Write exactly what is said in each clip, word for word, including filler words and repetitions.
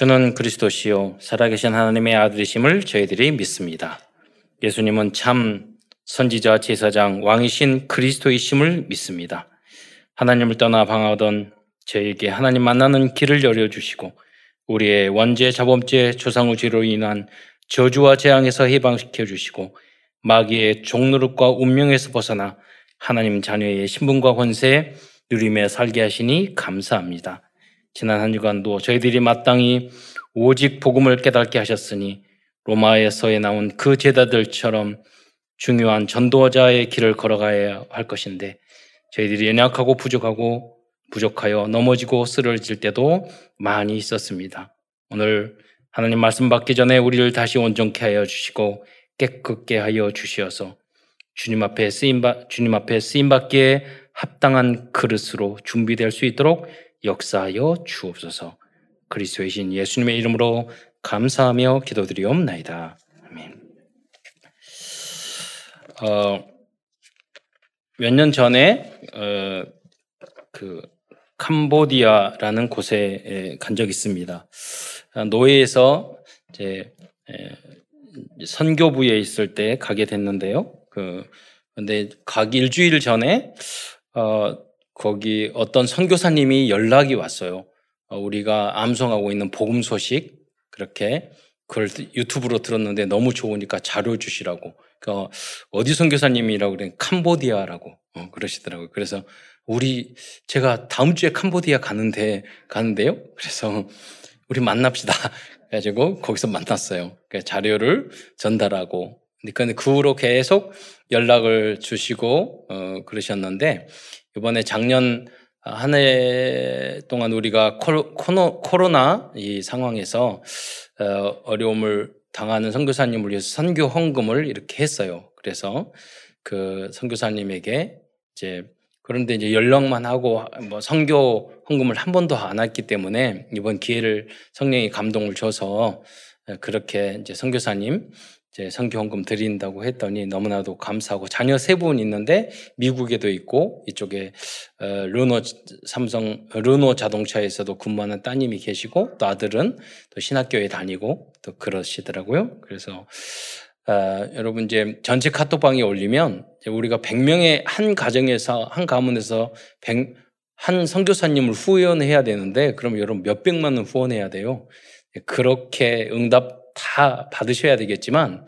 주는 그리스도시요 살아계신 하나님의 아들이심을 저희들이 믿습니다. 예수님은 참 선지자, 제사장, 왕이신 그리스도이심을 믿습니다. 하나님을 떠나 방황하던 저에게 하나님 만나는 길을 열어주시고 우리의 원죄, 자범죄, 조상우죄로 인한 저주와 재앙에서 해방시켜주시고 마귀의 종노릇과 운명에서 벗어나 하나님 자녀의 신분과 권세, 누림에 살게 하시니 감사합니다. 지난 한 주간도 저희들이 마땅히 오직 복음을 깨닫게 하셨으니 로마에서에 나온 그 제자들처럼 중요한 전도자의 길을 걸어가야 할 것인데 저희들이 연약하고 부족하고 부족하여 넘어지고 쓰러질 때도 많이 있었습니다. 오늘 하나님 말씀 받기 전에 우리를 다시 온전케 하여 주시고 깨끗게 하여 주시어서 주님 앞에 쓰임바, 주님 앞에 쓰임받기에 합당한 그릇으로 준비될 수 있도록 역사하여 주옵소서. 그리스도이신 예수님의 이름으로 감사하며 기도드리옵나이다. 아멘. 어, 몇 년 전에 어, 그 캄보디아라는 곳에 간 적이 있습니다. 노예에서 이제 선교부에 있을 때 가게 됐는데요. 그 근데 가기 일주일 전에 어, 거기 어떤 선교사님이 연락이 왔어요. 어, 우리가 암송하고 있는 복음 소식 그렇게 그걸 유튜브로 들었는데 너무 좋으니까 자료 주시라고. 그러니까 어디 선교사님이라고 그래? 캄보디아라고 어, 그러시더라고요. 그래서 우리 제가 다음 주에 캄보디아 가는데 가는데요. 그래서 우리 만납시다. 그래가지고 거기서 만났어요. 그러니까 자료를 전달하고. 근데 그 후로 계속 연락을 주시고 어, 그러셨는데 이번에 작년 한 해 동안 우리가 코로, 코로, 코로나 이 상황에서 어, 어려움을 당하는 선교사님을 위해서 선교 헌금을 이렇게 했어요. 그래서 그 선교사님에게 이제 그런데 이제 연락만 하고 뭐 선교 헌금을 한 번도 안 했기 때문에 이번 기회를 성령이 감동을 줘서 그렇게 이제 선교사님 제 선교헌금 드린다고 했더니 너무나도 감사하고 자녀 세 분 있는데 미국에도 있고 이쪽에 르노 삼성 르노 자동차에서도 근무하는 따님이 계시고 또 아들은 또 신학교에 다니고 또 그러시더라고요. 그래서 아, 여러분 이제 전체 카톡방에 올리면 우리가 백 명의 한 가정에서 한 가문에서 백, 한 선교사님을 후원해야 되는데 그럼 여러분 몇 백만 원 후원해야 돼요. 그렇게 응답 다 받으셔야 되겠지만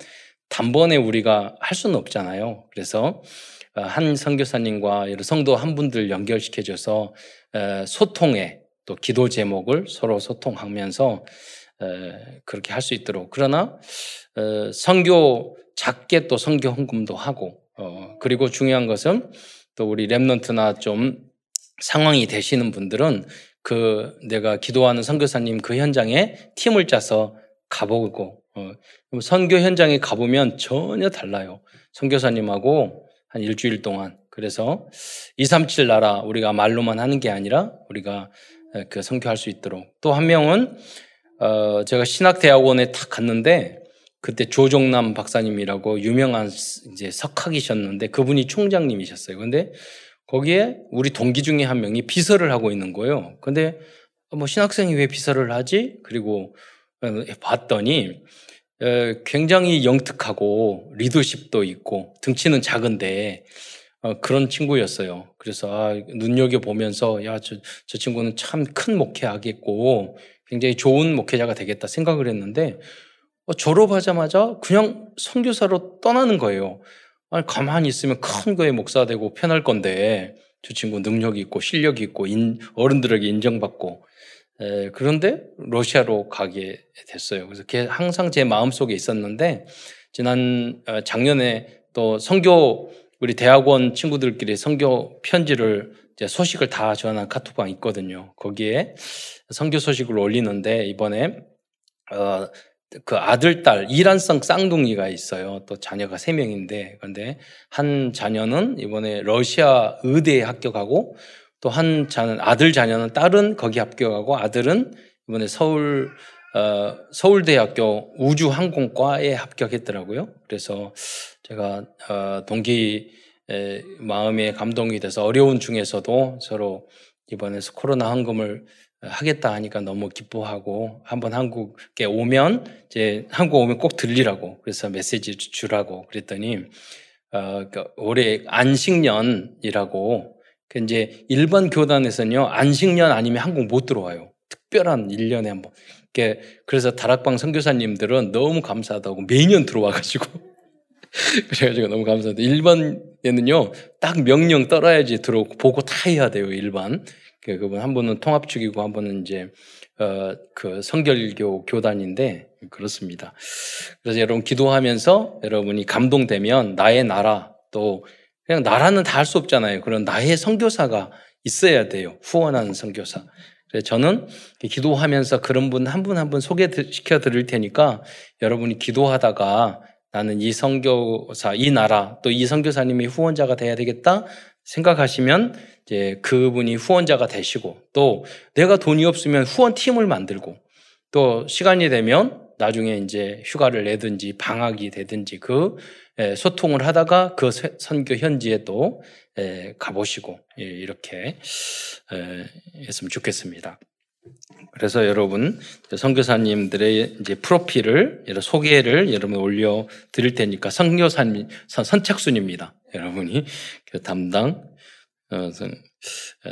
단번에 우리가 할 수는 없잖아요. 그래서 한 선교사님과 여러 성도 한 분들 연결시켜줘서 소통에 또 기도 제목을 서로 소통하면서 그렇게 할 수 있도록 그러나 선교 작게 또 선교 헌금도 하고 그리고 중요한 것은 또 우리 랩런트나 좀 상황이 되시는 분들은 그 내가 기도하는 선교사님 그 현장에 팀을 짜서 가보고 어, 선교 현장에 가보면 전혀 달라요. 선교사님하고 한 일주일 동안 그래서 이삼칠 나라 우리가 말로만 하는 게 아니라 우리가 그 선교할 수 있도록 또 한 명은 어, 제가 신학대학원에 딱 갔는데 그때 조종남 박사님이라고 유명한 이제 석학이셨는데 그분이 총장님이셨어요. 그런데 거기에 우리 동기 중에 한 명이 비서를 하고 있는 거예요. 그런데 뭐 신학생이 왜 비서를 하지? 그리고 봤더니 굉장히 영특하고 리더십도 있고 등치는 작은데 그런 친구였어요. 그래서 눈여겨보면서 야, 저, 저 친구는 참 큰 목회하겠고 굉장히 좋은 목회자가 되겠다 생각을 했는데 졸업하자마자 그냥 선교사로 떠나는 거예요. 아니, 가만히 있으면 큰 거에 목사 되고 편할 건데 저 친구 능력이 있고 실력이 있고 인, 어른들에게 인정받고 에, 그런데 러시아로 가게 됐어요. 그래서 걔 항상 제 마음속에 있었는데 지난 어, 작년에 또 선교 우리 대학원 친구들끼리 선교 편지를 이제 소식을 다 전한 카톡방 있거든요. 거기에 선교 소식을 올리는데 이번에 어, 그 아들 딸 이란성 쌍둥이가 있어요. 또 자녀가 세 명인데 그런데 한 자녀는 이번에 러시아 의대에 합격하고. 또 한 자는 아들 자녀는 딸은 거기 합격하고 아들은 이번에 서울 어, 서울대학교 우주항공과에 합격했더라고요. 그래서 제가 어, 동기 마음에 감동이 돼서 어려운 중에서도 서로 이번에 코로나 헌금을 하겠다 하니까 너무 기뻐하고, 한번 한국에 오면, 이제 한국 오면 꼭 들리라고, 그래서 메시지 주라고 그랬더니, 어, 그러니까 올해 안식년이라고, 그 이제 일반 교단에서는요, 안식년 아니면 한국 못 들어와요. 특별한 일 년에 한 번. 그래서 다락방 선교사님들은 너무 감사하다고 매년 들어와가지고. 그래가지고 너무 감사한데, 일반에는요, 딱 명령 떨어야지 들어오고, 보고 다 해야 돼요, 일반. 그분 한 분은 통합축이고 한 분은 이제 어, 그 성결교 교단인데 그렇습니다. 그래서 여러분 기도하면서 여러분이 감동되면 나의 나라, 또 그냥 나라는 다 할 수 없잖아요. 그런 나의 선교사가 있어야 돼요. 후원하는 선교사. 그래서 저는 기도하면서 그런 분 한 분 한 분 소개시켜 드릴 테니까 여러분이 기도하다가 나는 이 선교사, 이 나라, 또 이 선교사님이 후원자가 돼야 되겠다 생각하시면 이제 그분이 후원자가 되시고, 또 내가 돈이 없으면 후원팀을 만들고, 또 시간이 되면 나중에 이제 휴가를 내든지 방학이 되든지 그 소통을 하다가 그 선교 현지에 또 가보시고 이렇게 했으면 좋겠습니다. 그래서 여러분 선교사님들의 이제 프로필을 이런 소개를 여러분 올려 드릴 테니까 선교사님 선착순입니다. 여러분이 그 담당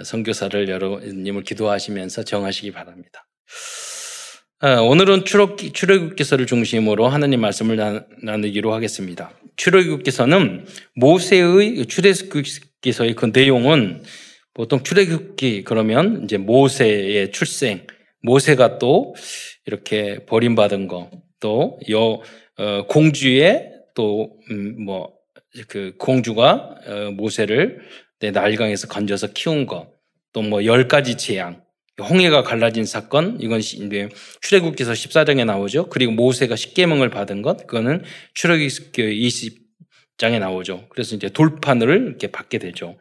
선교사를 여러분님을 기도하시면서 정하시기 바랍니다. 오늘은 출애굽기서를 중심으로 하나님 말씀을 나누기로 하겠습니다. 출애굽기서는 모세의 출애굽기서의 그 내용은 보통 출애굽기 그러면 이제 모세의 출생, 모세가 또 이렇게 버림받은 거, 또 여 어, 공주의 또 뭐 그 음, 공주가 어, 모세를 날강에서 건져서 키운 거, 또 뭐 열 가지 재앙, 홍해가 갈라진 사건, 이건 출애굽기서 십사 장에 나오죠. 그리고 모세가 십계명을 받은 것, 그거는 출애굽기서 이십 장에 나오죠. 그래서 이제 돌판을 이렇게 받게 되죠.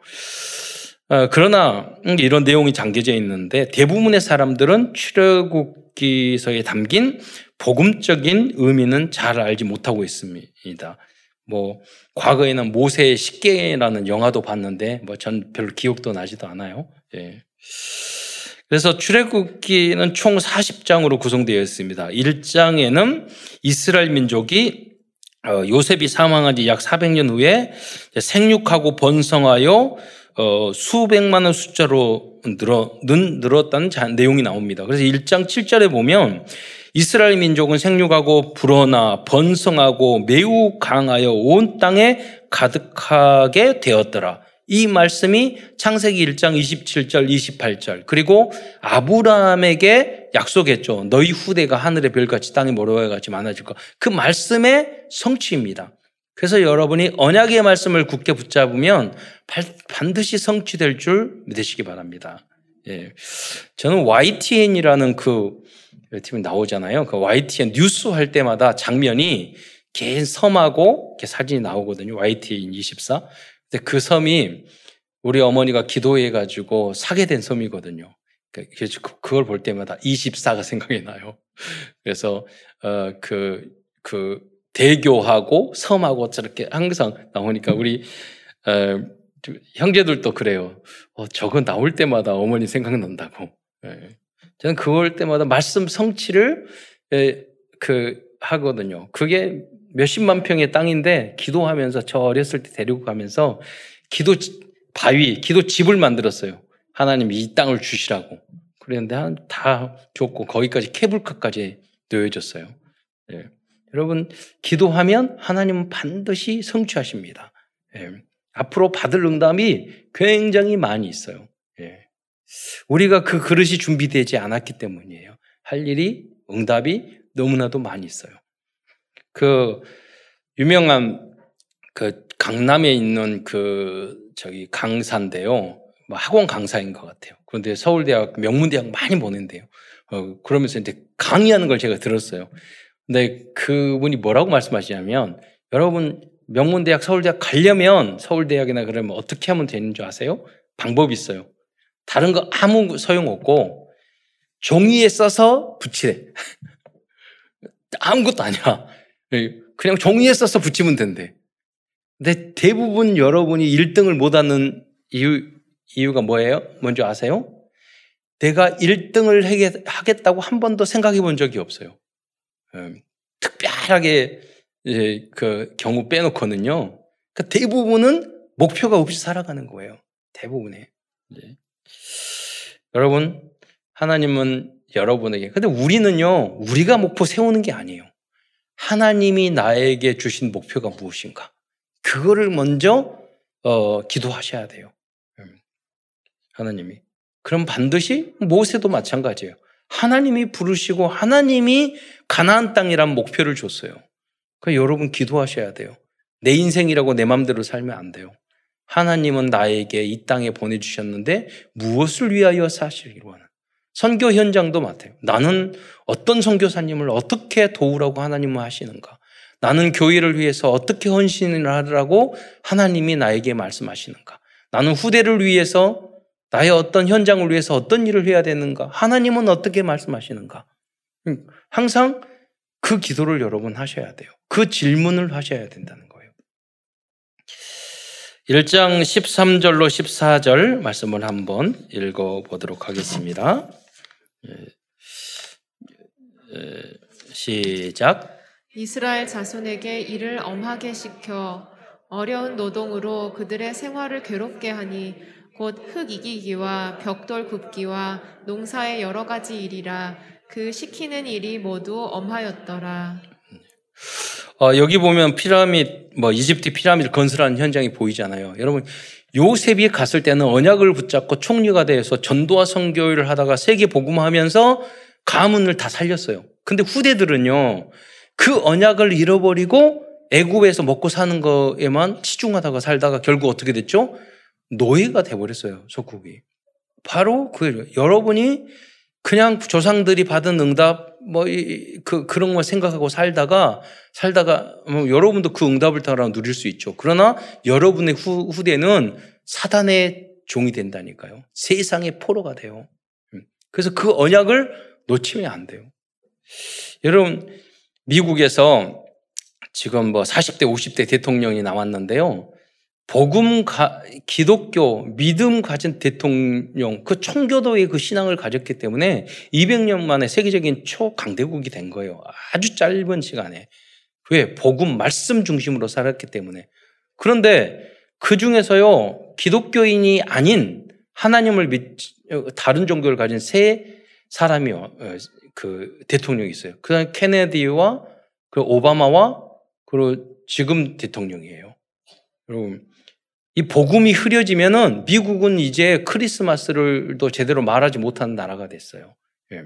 그러나 이런 내용이 잠겨져 있는데 대부분의 사람들은 출애굽기서에 담긴 복음적인 의미는 잘 알지 못하고 있습니다. 뭐 과거에는 모세의 십계라는 영화도 봤는데 뭐 전 별로 기억도 나지도 않아요. 예. 그래서 출애굽기는 총 사십 장으로 구성되어 있습니다. 일 장에는 이스라엘 민족이 요셉이 사망한 지 약 사백 년 후에 생육하고 번성하여 어, 수백만원 숫자로 늘어, 는, 늘었다는 자, 내용이 나옵니다. 그래서 일 장 칠 절에 보면 이스라엘 민족은 생육하고 불어나 번성하고 매우 강하여 온 땅에 가득하게 되었더라. 이 말씀이 창세기 일 장 이십칠 절, 이십팔 절, 그리고 아브라함에게 약속했죠. 너희 후대가 하늘의 별같이 땅의 모래같이 많아질 것. 그 말씀의 성취입니다. 그래서 여러분이 언약의 말씀을 굳게 붙잡으면 반드시 성취될 줄 믿으시기 바랍니다. 예. 저는 와이티엔이라는 그 팀이 나오잖아요. 그 와이티엔 뉴스 할 때마다 장면이 긴 섬하고 이렇게 사진이 나오거든요. 와이티엔 이십사. 근데 그 섬이 우리 어머니가 기도해가지고 사게 된 섬이거든요. 그래서 그걸 볼 때마다 이십사가 생각이 나요. 그래서, 어, 그, 그, 대교하고 섬하고 저렇게 항상 나오니까 우리 어, 형제들도 그래요. 어, 저거 나올 때마다 어머니 생각난다고. 예. 저는 그럴 때마다 말씀 성취를 예, 그 하거든요. 그게 몇십만 평의 땅인데 기도하면서 저 어렸을 때 데리고 가면서 기도 바위, 기도 집을 만들었어요. 하나님 이 땅을 주시라고. 그랬는데 한, 다 줬고 거기까지 케이블카까지 놓여졌어요. 예. 여러분 기도하면 하나님은 반드시 성취하십니다. 예. 앞으로 받을 응답이 굉장히 많이 있어요. 예. 우리가 그 그릇이 준비되지 않았기 때문이에요. 할 일이 응답이 너무나도 많이 있어요. 그 유명한 그 강남에 있는 그 저기 강사인데요. 학원 강사인 것 같아요. 그런데 서울대학 명문대학 많이 보낸대요. 어, 그러면서 이제 강의하는 걸 제가 들었어요. 근데 그분이 뭐라고 말씀하시냐면, 여러분 명문대학 서울대학 가려면 서울대학이나 그러면 어떻게 하면 되는 줄 아세요? 방법이 있어요. 다른 거 아무 소용없고 종이에 써서 붙이래. 아무것도 아니야. 그냥 종이에 써서 붙이면 된대. 근데 대부분 여러분이 일 등을 못하는 이유, 이유가 뭐예요? 뭔지 아세요? 내가 일 등을 하겠다고 한 번도 생각해 본 적이 없어요. 특별하게 이제 그 경우 빼놓고는요. 그러니까 대부분은 목표가 없이 살아가는 거예요. 대부분에. 네. 여러분, 하나님은 여러분에게. 근데 우리는요, 우리가 목표 세우는 게 아니에요. 하나님이 나에게 주신 목표가 무엇인가? 그거를 먼저 어, 기도하셔야 돼요. 하나님이. 그럼 반드시 모세도 마찬가지예요. 하나님이 부르시고 하나님이 가나안 땅이란 목표를 줬어요. 그러니까 여러분 기도하셔야 돼요. 내 인생이라고 내 마음대로 살면 안 돼요. 하나님은 나에게 이 땅에 보내주셨는데 무엇을 위하여 사시기로 하는. 선교 현장도 맡아요. 나는 어떤 선교사님을 어떻게 도우라고 하나님은 하시는가. 나는 교회를 위해서 어떻게 헌신을 하라고 하나님이 나에게 말씀하시는가. 나는 후대를 위해서 나의 어떤 현장을 위해서 어떤 일을 해야 되는가. 하나님은 어떻게 말씀하시는가. 항상 그 기도를 여러분 하셔야 돼요. 그 질문을 하셔야 된다는 거예요. 일 장 십삼 절로 십사 절 말씀을 한번 읽어보도록 하겠습니다. 시작. 이스라엘 자손에게 일을 엄하게 시켜 어려운 노동으로 그들의 생활을 괴롭게 하니 곧 흙 이기기와 벽돌 굽기와 농사의 여러 가지 일이라. 그 시키는 일이 모두 엄하였더라. 어, 여기 보면 피라밋, 뭐 이집트 피라밋 건설하는 현장이 보이잖아요. 여러분, 요셉이 갔을 때는 언약을 붙잡고 총리가 돼서 전도와 선교를 하다가 세계 복음화하면서 가문을 다 살렸어요. 근데 후대들은요, 그 언약을 잃어버리고 애굽에서 먹고 사는 거에만 치중하다가 살다가 결국 어떻게 됐죠? 노예가 돼버렸어요, 속국이. 바로 그 여러분이 그냥 조상들이 받은 응답, 뭐, 이, 그, 그런 거 생각하고 살다가, 살다가, 뭐, 여러분도 그 응답을 따라 누릴 수 있죠. 그러나 여러분의 후, 후대는 사단의 종이 된다니까요. 세상의 포로가 돼요. 그래서 그 언약을 놓치면 안 돼요. 여러분, 미국에서 지금 뭐 사십 대, 오십 대 대통령이 나왔는데요. 복음, 가, 기독교, 믿음 가진 대통령, 그 청교도의 그 신앙을 가졌기 때문에 이백 년 만에 세계적인 초강대국이 된 거예요. 아주 짧은 시간에. 왜? 복음, 말씀 중심으로 살았기 때문에. 그런데 그 중에서요, 기독교인이 아닌 하나님을 믿, 다른 종교를 가진 세 사람이, 그 대통령이 있어요. 그 다음에 케네디와 그 오바마와 그리고 지금 대통령이에요. 여러분. 이 복음이 흐려지면은 미국은 이제 크리스마스를 또 제대로 말하지 못하는 나라가 됐어요. 예.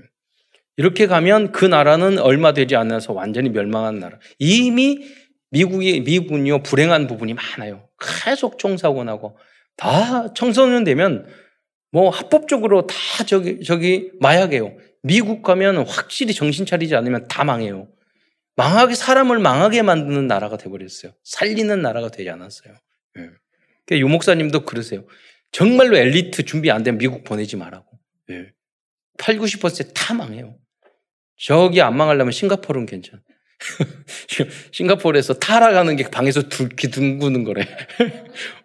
이렇게 가면 그 나라는 얼마 되지 않아서 완전히 멸망한 나라. 이미 미국이, 미국은요, 불행한 부분이 많아요. 계속 총사고 나고. 다 청소년 되면 뭐 합법적으로 다 저기, 저기 마약이에요. 미국 가면 확실히 정신 차리지 않으면 다 망해요. 망하게, 사람을 망하게 만드는 나라가 돼버렸어요. 살리는 나라가 되지 않았어요. 예. 요 목사님도 그러세요. 정말로 엘리트 준비 안 되면 미국 보내지 말라고. 예. 팔십, 구십 퍼센트 다 망해요. 저기 안 망하려면 싱가포르는 괜찮아. 싱가포르에서 타락하는 게 방에서 둘기 둥구는 거래.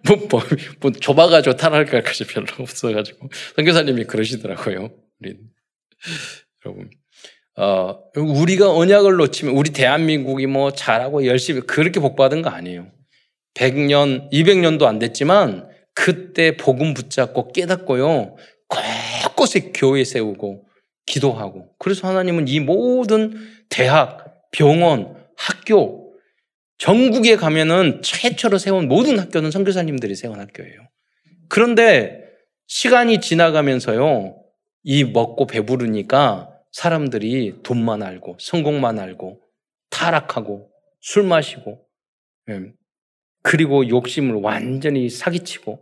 뭐, 뭐, 뭐, 좁아가지고 타락할 것이 별로 없어가지고. 선교사님이 그러시더라고요. 우리. 여러분. 어, 우리가 언약을 놓치면, 우리 대한민국이 뭐 잘하고 열심히 그렇게 복받은 거 아니에요. 백 년, 이백 년도 안 됐지만 그때 복음 붙잡고 깨닫고요. 곳곳에 교회 세우고 기도하고. 그래서 하나님은 이 모든 대학, 병원, 학교, 전국에 가면은 최초로 세운 모든 학교는 선교사님들이 세운 학교예요. 그런데 시간이 지나가면서요. 이 먹고 배부르니까 사람들이 돈만 알고 성공만 알고 타락하고 술 마시고 그리고 욕심을 완전히 사기치고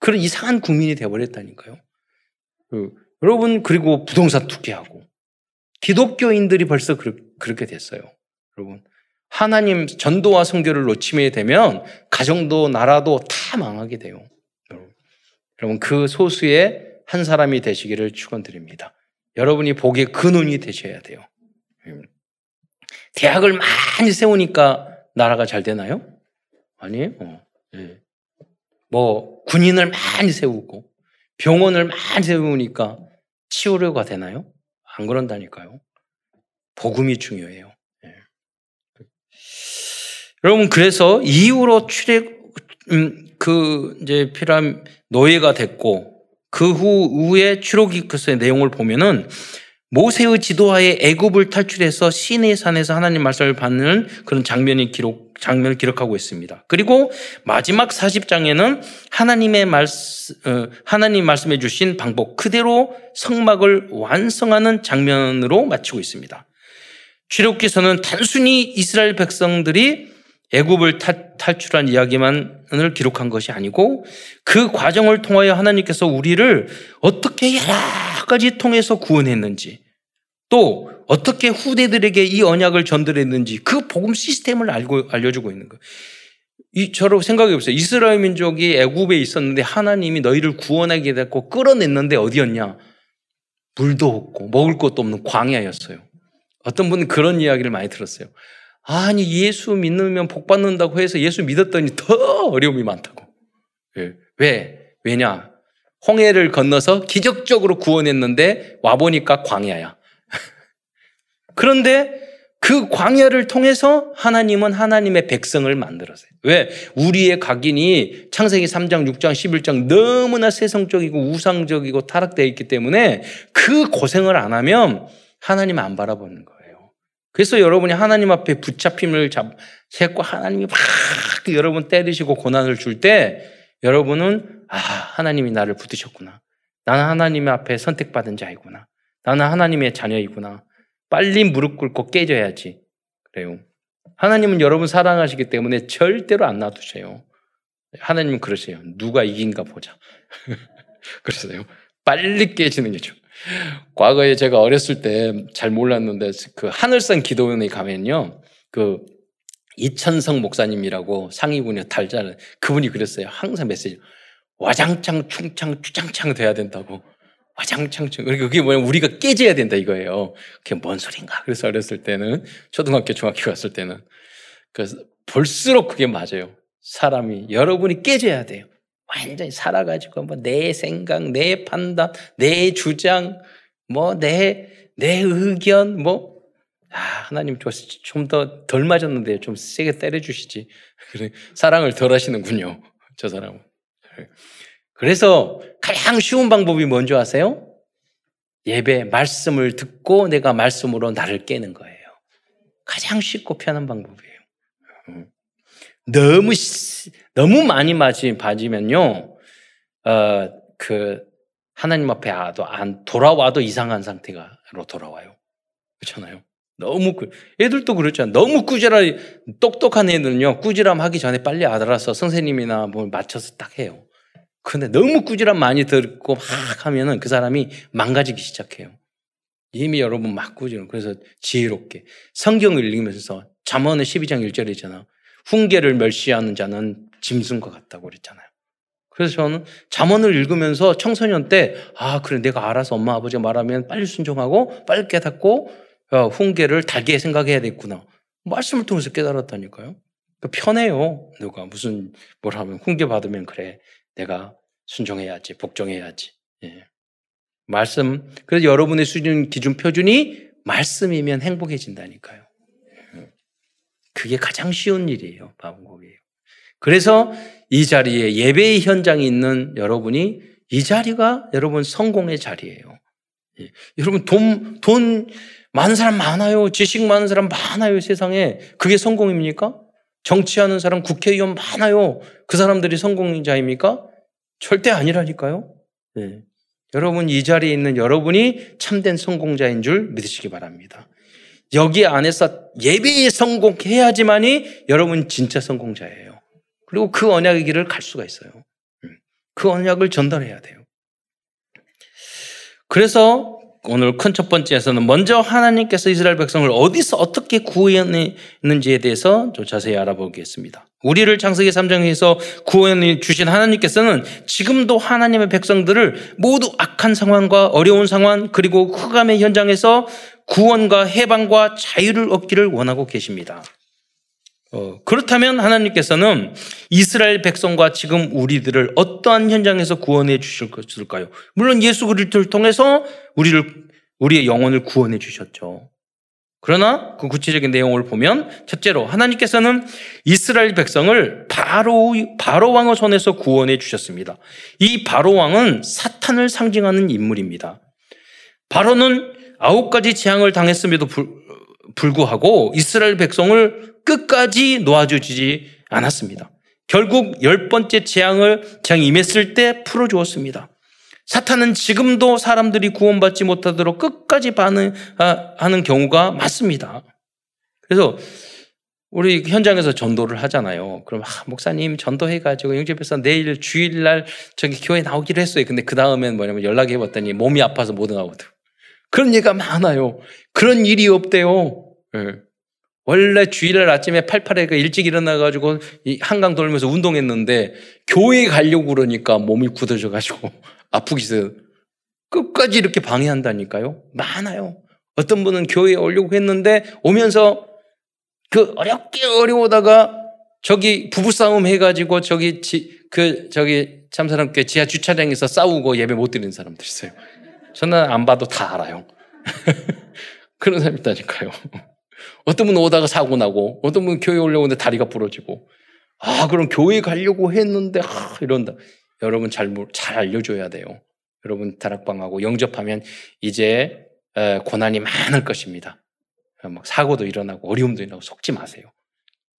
그런 이상한 국민이 돼버렸다니까요. 그, 여러분, 그리고 부동산 투기하고 기독교인들이 벌써 그러, 그렇게 됐어요. 여러분, 하나님 전도와 선교를 놓치게 되면 가정도 나라도 다 망하게 돼요. 여러분, 여러분 그 소수의 한 사람이 되시기를 축원드립니다. 여러분이 복의 근원이 되셔야 돼요. 대학을 많이 세우니까 나라가 잘 되나요? 아니에요. 어. 네. 뭐 군인을 많이 세우고 병원을 많이 세우니까 치우려고 되나요? 안 그런다니까요. 복음이 중요해요. 예. 여러분, 그래서 이후로 출애, 음, 그, 이제, 피람, 노예가 됐고, 그 후, 후에 출애굽기서의 내용을 보면은, 모세의 지도하에 애굽을 탈출해서 시내 산에서 하나님 말씀을 받는 그런 장면이 기록, 장면을 기록하고 있습니다. 그리고 마지막 사십 장에는 하나님의 말씀, 하나님 말씀해 주신 방법 그대로 성막을 완성하는 장면으로 마치고 있습니다. 출애굽기서는 단순히 이스라엘 백성들이 애굽을 탈출한 이야기만을 기록한 것이 아니고 그 과정을 통하여 하나님께서 우리를 어떻게 여러 가지 통해서 구원했는지 또 어떻게 후대들에게 이 언약을 전달했는지 그 복음 시스템을 알고, 알려주고 있는 거예요. 이, 저로 생각해보세요. 이스라엘 민족이 애굽에 있었는데 하나님이 너희를 구원하게 됐고 끌어냈는데 어디였냐? 물도 없고 먹을 것도 없는 광야였어요. 어떤 분은 그런 이야기를 많이 들었어요. 아니, 예수 믿으면 복 받는다고 해서 예수 믿었더니 더 어려움이 많다고. 예. 왜? 왜냐? 홍해를 건너서 기적적으로 구원했는데 와보니까 광야야. 그런데 그 광야를 통해서 하나님은 하나님의 백성을 만들었어요. 왜? 우리의 각인이 창세기 삼 장, 육 장, 십일 장 너무나 세상적이고 우상적이고 타락되어 있기 때문에 그 고생을 안 하면 하나님 안 바라보는 거예요. 그래서 여러분이 하나님 앞에 붙잡힘을 잡고 하나님이 막 여러분 때리시고 고난을 줄 때 여러분은 아, 하나님이 나를 붙드셨구나. 나는 하나님의 앞에 선택받은 자이구나. 나는 하나님의 자녀이구나. 빨리 무릎 꿇고 깨져야지. 그래요. 하나님은 여러분 사랑하시기 때문에 절대로 안 놔두세요. 하나님은 그러세요. 누가 이긴가 보자. 그러세요. 빨리 깨지는 게죠. 과거에 제가 어렸을 때 잘 몰랐는데 그 하늘산 기도원에 가면요. 그 이천성 목사님이라고 상이군요. 달자는 그분이 그랬어요. 항상 메시지. 와장창 충창 추장창 돼야 된다고. 와장창 충. 그러니까 그게 뭐냐면 우리가 깨져야 된다 이거예요. 그게 뭔 소린가. 그래서 어렸을 때는 초등학교 중학교 갔을 때는 그래서 볼수록 그게 맞아요. 사람이 여러분이 깨져야 돼요. 완전히 살아가지고, 뭐, 내 생각, 내 판단, 내 주장, 뭐, 내, 내 의견, 뭐, 아, 하나님 좀 더 덜 맞았는데 좀 세게 때려주시지. 그래, 사랑을 덜 하시는군요. 저 사람은. 그래서 가장 쉬운 방법이 뭔지 아세요? 예배, 말씀을 듣고 내가 말씀으로 나를 깨는 거예요. 가장 쉽고 편한 방법이에요. 너무, 너무 많이 맞으면요, 어, 그, 하나님 앞에 아도, 안, 돌아와도 이상한 상태로 돌아와요. 그렇잖아요. 너무, 애들도 그렇잖아요. 너무 꾸지람, 똑똑한 애들은요, 꾸지람 하기 전에 빨리 알아서 선생님이나 뭐 맞춰서 딱 해요. 근데 너무 꾸지람 많이 듣고 막 하면은 그 사람이 망가지기 시작해요. 이미 여러분 막 꾸지람. 그래서 지혜롭게. 성경을 읽으면서 잠언의 십이 장 일 절이잖아. 훈계를 멸시하는 자는 짐승과 같다고 그랬잖아요. 그래서 저는 잠언을 읽으면서 청소년 때 아, 그래 내가 알아서 엄마 아버지가 말하면 빨리 순종하고 빨리 깨닫고 야, 훈계를 달게 생각해야 되겠구나. 말씀을 통해서 깨달았다니까요. 그러니까 편해요. 누가 무슨 뭘 하면 훈계 받으면 그래 내가 순종해야지 복종해야지. 예. 말씀. 그래서 여러분의 수준 기준 표준이 말씀이면 행복해진다니까요. 그게 가장 쉬운 일이에요. 방법이에요. 그래서 이 자리에 예배의 현장에 있는 여러분이 이 자리가 여러분 성공의 자리예요. 예. 여러분 돈, 돈 많은 사람 많아요. 지식 많은 사람 많아요. 세상에. 그게 성공입니까? 정치하는 사람 국회의원 많아요. 그 사람들이 성공자입니까? 절대 아니라니까요. 예. 여러분 이 자리에 있는 여러분이 참된 성공자인 줄 믿으시기 바랍니다. 여기 안에서 예배에 성공해야지만이 여러분 진짜 성공자예요. 그리고 그 언약의 길을 갈 수가 있어요. 그 언약을 전달해야 돼요. 그래서 오늘 큰 첫 번째에서는 먼저 하나님께서 이스라엘 백성을 어디서 어떻게 구원했는지에 대해서 좀 자세히 알아보겠습니다. 우리를 창세기 삼 장에서 구원해 주신 하나님께서는 지금도 하나님의 백성들을 모두 악한 상황과 어려운 상황 그리고 흑암의 현장에서 구원과 해방과 자유를 얻기를 원하고 계십니다. 어, 그렇다면 하나님께서는 이스라엘 백성과 지금 우리들을 어떠한 현장에서 구원해 주실 것일까요? 물론 예수 그리스도를 통해서 우리를, 우리의 영혼을 구원해 주셨죠. 그러나 그 구체적인 내용을 보면 첫째로 하나님께서는 이스라엘 백성을 바로, 바로 왕의 손에서 구원해 주셨습니다. 이 바로 왕은 사탄을 상징하는 인물입니다. 바로는 아홉 가지 재앙을 당했음에도 불, 불구하고 이스라엘 백성을 끝까지 놓아주지 않았습니다. 결국 열 번째 재앙을 재앙이 임했을 때 풀어주었습니다. 사탄은 지금도 사람들이 구원받지 못하도록 끝까지 반응하는 경우가 많습니다. 그래서 우리 현장에서 전도를 하잖아요. 그럼 아, 목사님 전도해가지고 영접해서 내일 주일날 저기 교회 나오기로 했어요. 근데 그 다음엔 뭐냐면 연락해 봤더니 몸이 아파서 못 나오더라고요. 그런 얘기가 많아요. 그런 일이 없대요. 네. 원래 주일날 아침에 팔팔에 일찍 일어나가지고 한강 돌면서 운동했는데 교회에 가려고 그러니까 몸이 굳어져가지고 아프기 시작. 끝까지 이렇게 방해한다니까요. 많아요. 어떤 분은 교회에 오려고 했는데 오면서 그 어렵게 어려우다가 저기 부부싸움 해가지고 저기 지, 그 저기 참사람께 지하 주차장에서 싸우고 예배 못 드리는 사람들 있어요. 저는 안 봐도 다 알아요. 그런 사람 있다니까요. 어떤 분은 오다가 사고 나고, 어떤 분은 교회 오려고 했는데 다리가 부러지고, 아, 그럼 교회 가려고 했는데, 아, 이런다. 여러분 잘, 잘 알려줘야 돼요. 여러분 다락방하고 영접하면 이제 고난이 많을 것입니다. 막 사고도 일어나고 어려움도 일어나고 속지 마세요.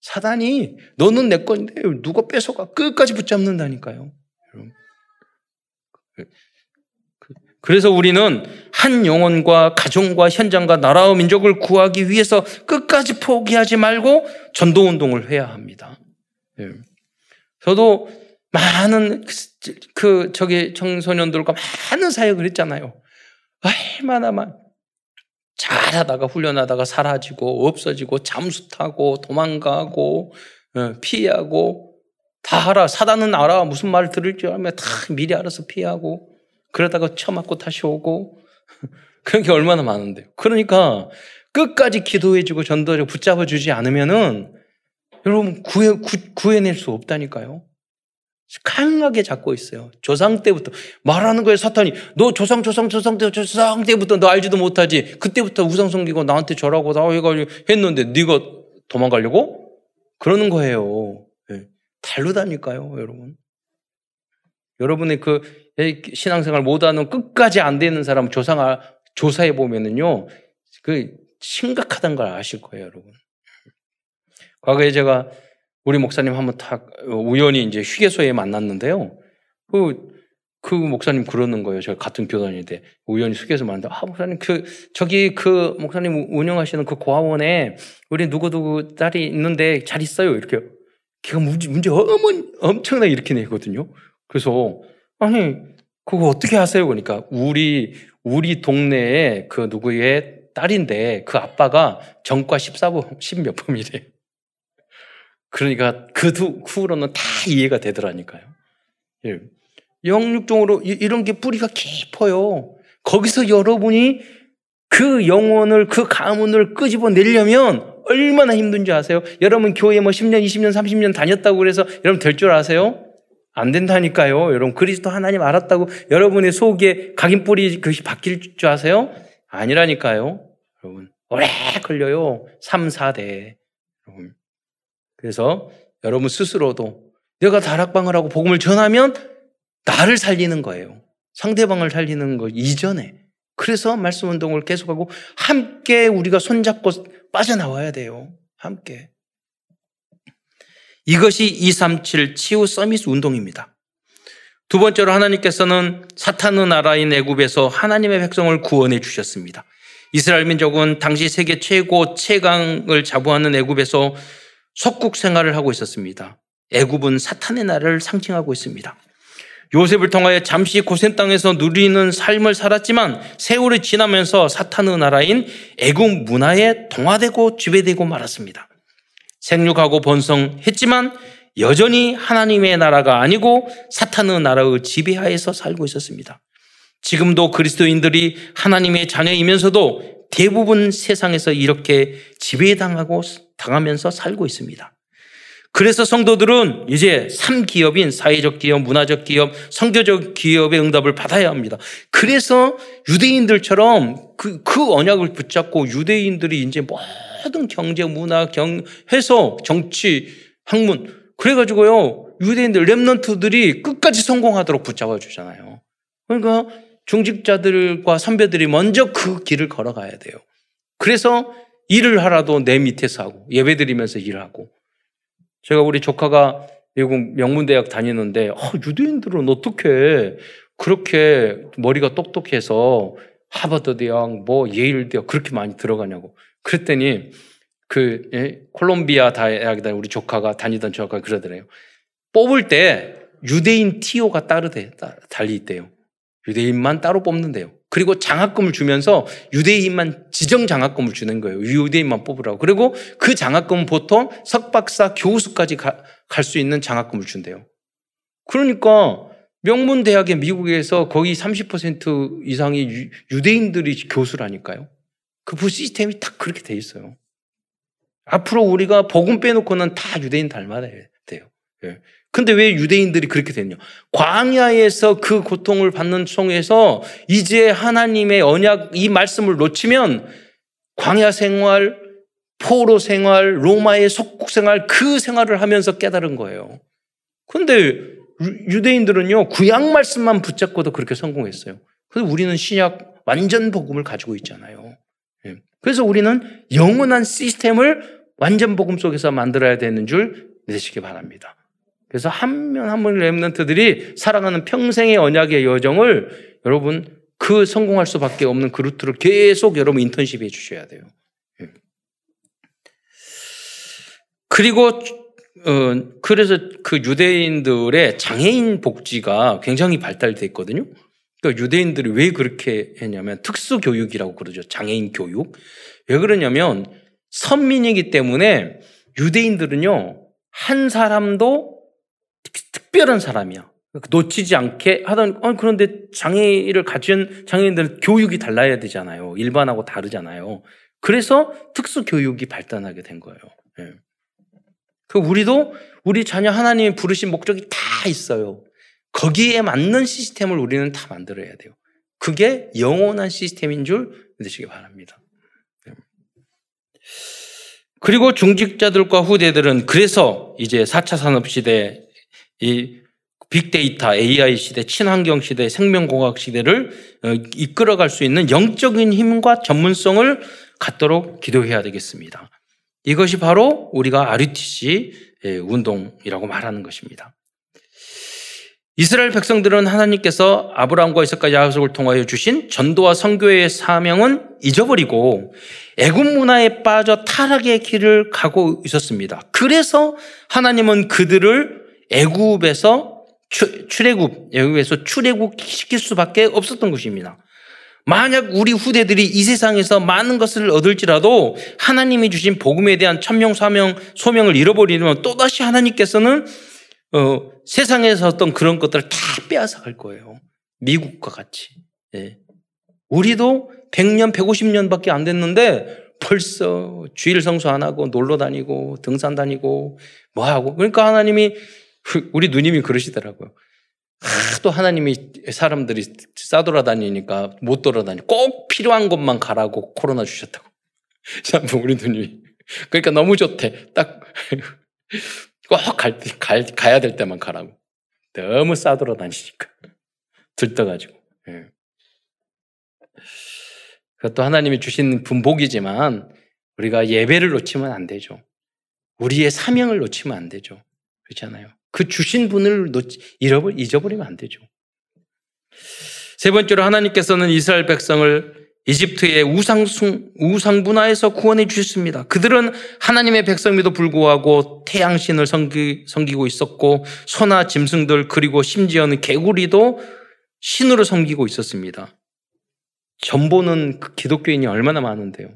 사단이 너는 내 건데 누가 뺏어가 끝까지 붙잡는다니까요. 여러분. 그래서 우리는 한 영혼과 가정과 현장과 나라와 민족을 구하기 위해서 끝까지 포기하지 말고 전도운동을 해야 합니다. 예. 저도 많은 그 저기 청소년들과 많은 사역을 했잖아요. 얼마나 막 잘하다가 훈련하다가 사라지고 없어지고 잠수 타고 도망가고 피하고 다 알아. 사단은 알아. 무슨 말 들을 줄 알면 다 미리 알아서 피하고 그러다가 쳐맞고 다시 오고 그런 게 얼마나 많은데요. 그러니까 끝까지 기도해주고 전도해주고 붙잡아주지 않으면은 여러분 구해, 구, 구해낼 수 없다니까요. 강하게 잡고 있어요. 조상 때부터 말하는 거예요. 사탄이 너 조상 조상 조상 때 조상 때부터 너 알지도 못하지. 그때부터 우상 섬기고 나한테 절하고 나 해가지고 했는데 네가 도망가려고 그러는 거예요. 네. 다르다니까요, 여러분. 여러분의 그 신앙생활 못하는 끝까지 안 되는 사람 조상 조사해 보면은요, 그 심각하다는 걸 아실 거예요, 여러분. 과거에 제가 우리 목사님 한번 딱 우연히 이제 휴게소에 만났는데요. 그, 그 목사님 그러는 거예요. 제가 같은 교단인데 우연히 휴게소 만났는데, 아 목사님 그 저기 그 목사님 운영하시는 그 고아원에 우리 누구 누구 딸이 있는데 잘 있어요. 이렇게 걔가 문제 문제 엄청 엄청나게 이렇게 내거든요. 그래서 아니 그거 어떻게 하세요? 그러니까 우리 우리 동네에 그 누구의 딸인데 그 아빠가 정과 십사 번 십 몇 범이래요. 그러니까 그 후로는 다 이해가 되더라니까요. 예. 영육종으로 이런 게 뿌리가 깊어요. 거기서 여러분이 그 영혼을 그 가문을 끄집어내려면 얼마나 힘든지 아세요? 여러분 교회 뭐 십 년, 이십 년, 삼십 년 다녔다고 그래서 여러분 될 줄 아세요? 안 된다니까요. 여러분 그리스도 하나님 알았다고 여러분의 속에 각인 뿌리 그것이 바뀔 줄 아세요? 아니라니까요. 여러분 오래 걸려요. 삼, 사 대. 여러분. 그래서 여러분 스스로도 내가 다락방을 하고 복음을 전하면 나를 살리는 거예요. 상대방을 살리는 거 이전에. 그래서 말씀 운동을 계속하고 함께 우리가 손잡고 빠져나와야 돼요. 함께. 이것이 이삼칠 치유 서밋 운동입니다. 두 번째로 하나님께서는 사탄의 나라인 애굽에서 하나님의 백성을 구원해 주셨습니다. 이스라엘 민족은 당시 세계 최고 최강을 자부하는 애굽에서 속국 생활을 하고 있었습니다. 애굽은 사탄의 나라를 상징하고 있습니다. 요셉을 통하여 잠시 고센 땅에서 누리는 삶을 살았지만 세월이 지나면서 사탄의 나라인 애굽 문화에 동화되고 지배되고 말았습니다. 생육하고 번성했지만 여전히 하나님의 나라가 아니고 사탄의 나라의 지배하에서 살고 있었습니다. 지금도 그리스도인들이 하나님의 자녀이면서도 대부분 세상에서 이렇게 지배당하고 당하면서 살고 있습니다. 그래서 성도들은 이제 삼 기업인 사회적 기업, 문화적 기업, 선교적 기업의 응답을 받아야 합니다. 그래서 유대인들처럼 그, 그 언약을 붙잡고 유대인들이 이제 모든 경제, 문화, 경, 해서 정치, 학문 그래가지고요. 유대인들, 렘넌트들이 끝까지 성공하도록 붙잡아주잖아요. 그러니까 중직자들과 선배들이 먼저 그 길을 걸어가야 돼요. 그래서 일을 하라도 내 밑에서 하고 예배드리면서 일하고. 제가 우리 조카가 미국 명문대학 다니는데 어, 유대인들은 어떻게 그렇게 머리가 똑똑해서 하버드 대학, 뭐 예일 대학 그렇게 많이 들어가냐고. 그랬더니 그 예, 콜롬비아 대학이다 우리 조카가 다니던 조카가 그러더래요. 뽑을 때 유대인 티오가 따로 돼, 따, 달리 있대요. 유대인만 따로 뽑는데요. 그리고 장학금을 주면서 유대인만 지정 장학금을 주는 거예요. 유대인만 뽑으라고. 그리고 그 장학금은 보통 석박사 교수까지 갈 수 있는 장학금을 준대요. 그러니까 명문대학의 미국에서 거의 삼십 퍼센트 이상이 유, 유대인들이 교수라니까요. 그 시스템이 딱 그렇게 돼 있어요. 앞으로 우리가 복음 빼놓고는 다 유대인 닮아야 돼요. 예. 근데 왜 유대인들이 그렇게 됐냐? 광야에서 그 고통을 받는 통에서 이제 하나님의 언약 이 말씀을 놓치면 광야 생활, 포로 생활, 로마의 속국 생활 그 생활을 하면서 깨달은 거예요. 근데 유대인들은요 구약 말씀만 붙잡고도 그렇게 성공했어요. 그래서 우리는 신약 완전 복음을 가지고 있잖아요. 예. 그래서 우리는 영원한 시스템을 완전 복음 속에서 만들어야 되는 줄 내시기 바랍니다. 그래서 한 명 한 명 렘넌트들이 살아가는 평생의 언약의 여정을 여러분 그 성공할 수밖에 없는 그 루트를 계속 여러분 인턴십해 주셔야 돼요. 그리고 어, 그래서 그 유대인들의 장애인 복지가 굉장히 발달됐거든요. 그러니까 유대인들이 왜 그렇게 했냐면 특수교육이라고 그러죠. 장애인 교육. 왜 그러냐면 선민이기 때문에 유대인들은요. 한 사람도 특별한 사람이야. 놓치지 않게 하던, 어, 그런데 장애를 가진 장애인들은 교육이 달라야 되잖아요. 일반하고 다르잖아요. 그래서 특수교육이 발달하게 된 거예요. 예. 그 우리도 우리 자녀 하나님이 부르신 목적이 다 있어요. 거기에 맞는 시스템을 우리는 다 만들어야 돼요. 그게 영원한 시스템인 줄 믿으시기 바랍니다. 예. 그리고 중직자들과 후대들은 그래서 이제 사 차 산업시대, 이 빅데이터, 에이아이 시대, 친환경 시대, 생명공학 시대를 이끌어갈 수 있는 영적인 힘과 전문성을 갖도록 기도해야 되겠습니다. 이것이 바로 우리가 아르티씨 운동이라고 말하는 것입니다. 이스라엘 백성들은 하나님께서 아브라함과 이삭과 야곱을 통하여 주신 전도와 선교의 사명은 잊어버리고 애굽 문화에 빠져 타락의 길을 가고 있었습니다. 그래서 하나님은 그들을 애굽에서 출애굽, 애굽에서 출애굽시킬 수밖에 없었던 것입니다. 만약 우리 후대들이 이 세상에서 많은 것을 얻을지라도 하나님이 주신 복음에 대한 천명, 사명, 소명을 잃어버리면 또다시 하나님께서는 어, 세상에서 어떤 그런 것들을 다 빼앗아 갈 거예요. 미국과 같이. 예. 우리도 백 년, 백오십 년밖에 안 됐는데 벌써 주일 성수 안 하고 놀러 다니고 등산 다니고 뭐 하고. 그러니까 하나님이, 우리 누님이 그러시더라고요. 하도 하나님이 사람들이 싸돌아다니니까 못 돌아다니고 꼭 필요한 곳만 가라고 코로나 주셨다고. 참, 우리 누님이. 그러니까 너무 좋대. 딱. 꼭 갈 때, 갈, 가야 될 때만 가라고. 너무 싸돌아 다니니까. 들떠가지고. 예. 그것도 하나님이 주신 분복이지만 우리가 예배를 놓치면 안 되죠. 우리의 사명을 놓치면 안 되죠. 그렇잖아요. 그 주신 분을 놓치, 잃어버, 잊어버리면 안 되죠. 세 번째로 하나님께서는 이스라엘 백성을 이집트의 우상, 우상 문화에서 구원해 주셨습니다. 그들은 하나님의 백성임에도 불구하고 태양신을 섬기, 섬기고 있었고 소나 짐승들 그리고 심지어는 개구리도 신으로 섬기고 있었습니다. 전보는 기독교인이 얼마나 많은데요.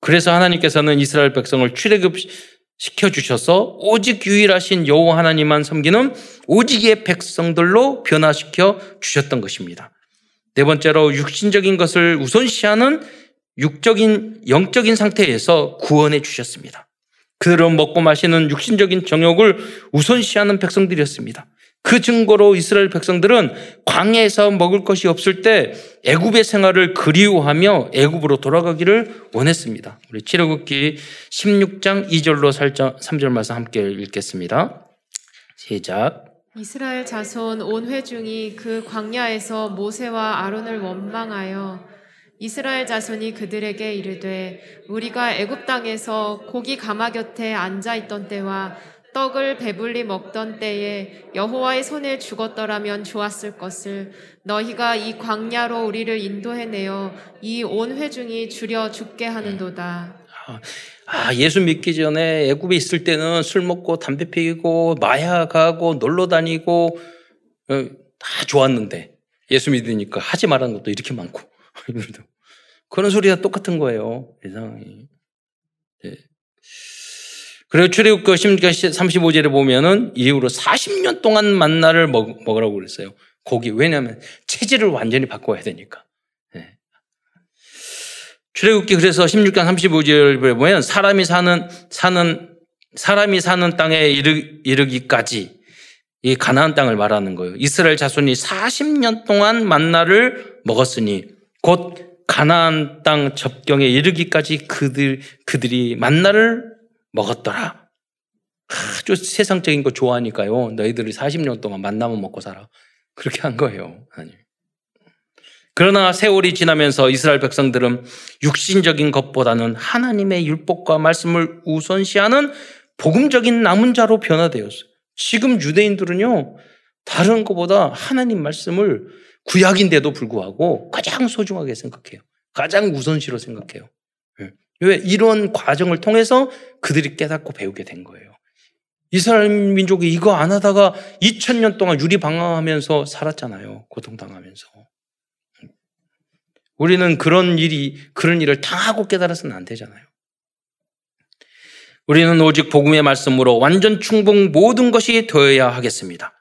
그래서 하나님께서는 이스라엘 백성을 출애굽시켜 주셔서 오직 유일하신 여호와 하나님만 섬기는 오직의 백성들로 변화시켜 주셨던 것입니다. 네 번째로 육신적인 것을 우선시하는 육적인 영적인 상태에서 구원해 주셨습니다. 그들은 먹고 마시는 육신적인 정욕을 우선시하는 백성들이었습니다. 그 증거로 이스라엘 백성들은 광야에서 먹을 것이 없을 때 애굽의 생활을 그리워하며 애굽으로 돌아가기를 원했습니다. 우리 출애굽기 십육 장 이 절로 삼 절 말씀 함께 읽겠습니다. 시작. 이스라엘 자손 온 회중이 그 광야에서 모세와 아론을 원망하여 이스라엘 자손이 그들에게 이르되 우리가 애굽 땅에서 고기 가마 곁에 앉아 있던 때와 떡을 배불리 먹던 때에 여호와의 손에 죽었더라면 좋았을 것을 너희가 이 광야로 우리를 인도해내어 이 온 회중이 주려 죽게 하는도다. 아, 예수 믿기 전에 애굽에 있을 때는 술 먹고 담배 피우고 마약하고 놀러 다니고 다 좋았는데 예수 믿으니까 하지 말라는 것도 이렇게 많고 그런 소리가 똑같은 거예요. 이상이. 네. 그리고 출애굽기 삼십오 절에 보면은 이후로 사십 년 동안 만나를 먹, 먹으라고 그랬어요. 고기. 왜냐하면 체질을 완전히 바꿔야 되니까. 네. 출애굽기 그래서 십육 장 삼십오 절에 보면 사람이 사는 사는 사람이 사는 땅에 이르, 이르기까지 이 가나안 땅을 말하는 거예요. 이스라엘 자손이 사십 년 동안 만나를 먹었으니 곧 가나안 땅 접경에 이르기까지 그들 그들이 만나를 먹었더라. 아주 세상적인 거 좋아하니까요. 너희들이 사십 년 동안 만나면 먹고 살아. 그렇게 한 거예요. 아니. 그러나 세월이 지나면서 이스라엘 백성들은 육신적인 것보다는 하나님의 율법과 말씀을 우선시하는 복음적인 남은 자로 변화되었어요. 지금 유대인들은요. 다른 것보다 하나님 말씀을 구약인데도 불구하고 가장 소중하게 생각해요. 가장 우선시로 생각해요. 왜? 이런 과정을 통해서 그들이 깨닫고 배우게 된 거예요. 이스라엘 민족이 이거 안 하다가 이천 년 동안 유리방황하면서 살았잖아요. 고통당하면서. 우리는 그런 일이, 그런 일을 당하고 깨달아서는 안 되잖아요. 우리는 오직 복음의 말씀으로 완전 충분 모든 것이 되어야 하겠습니다.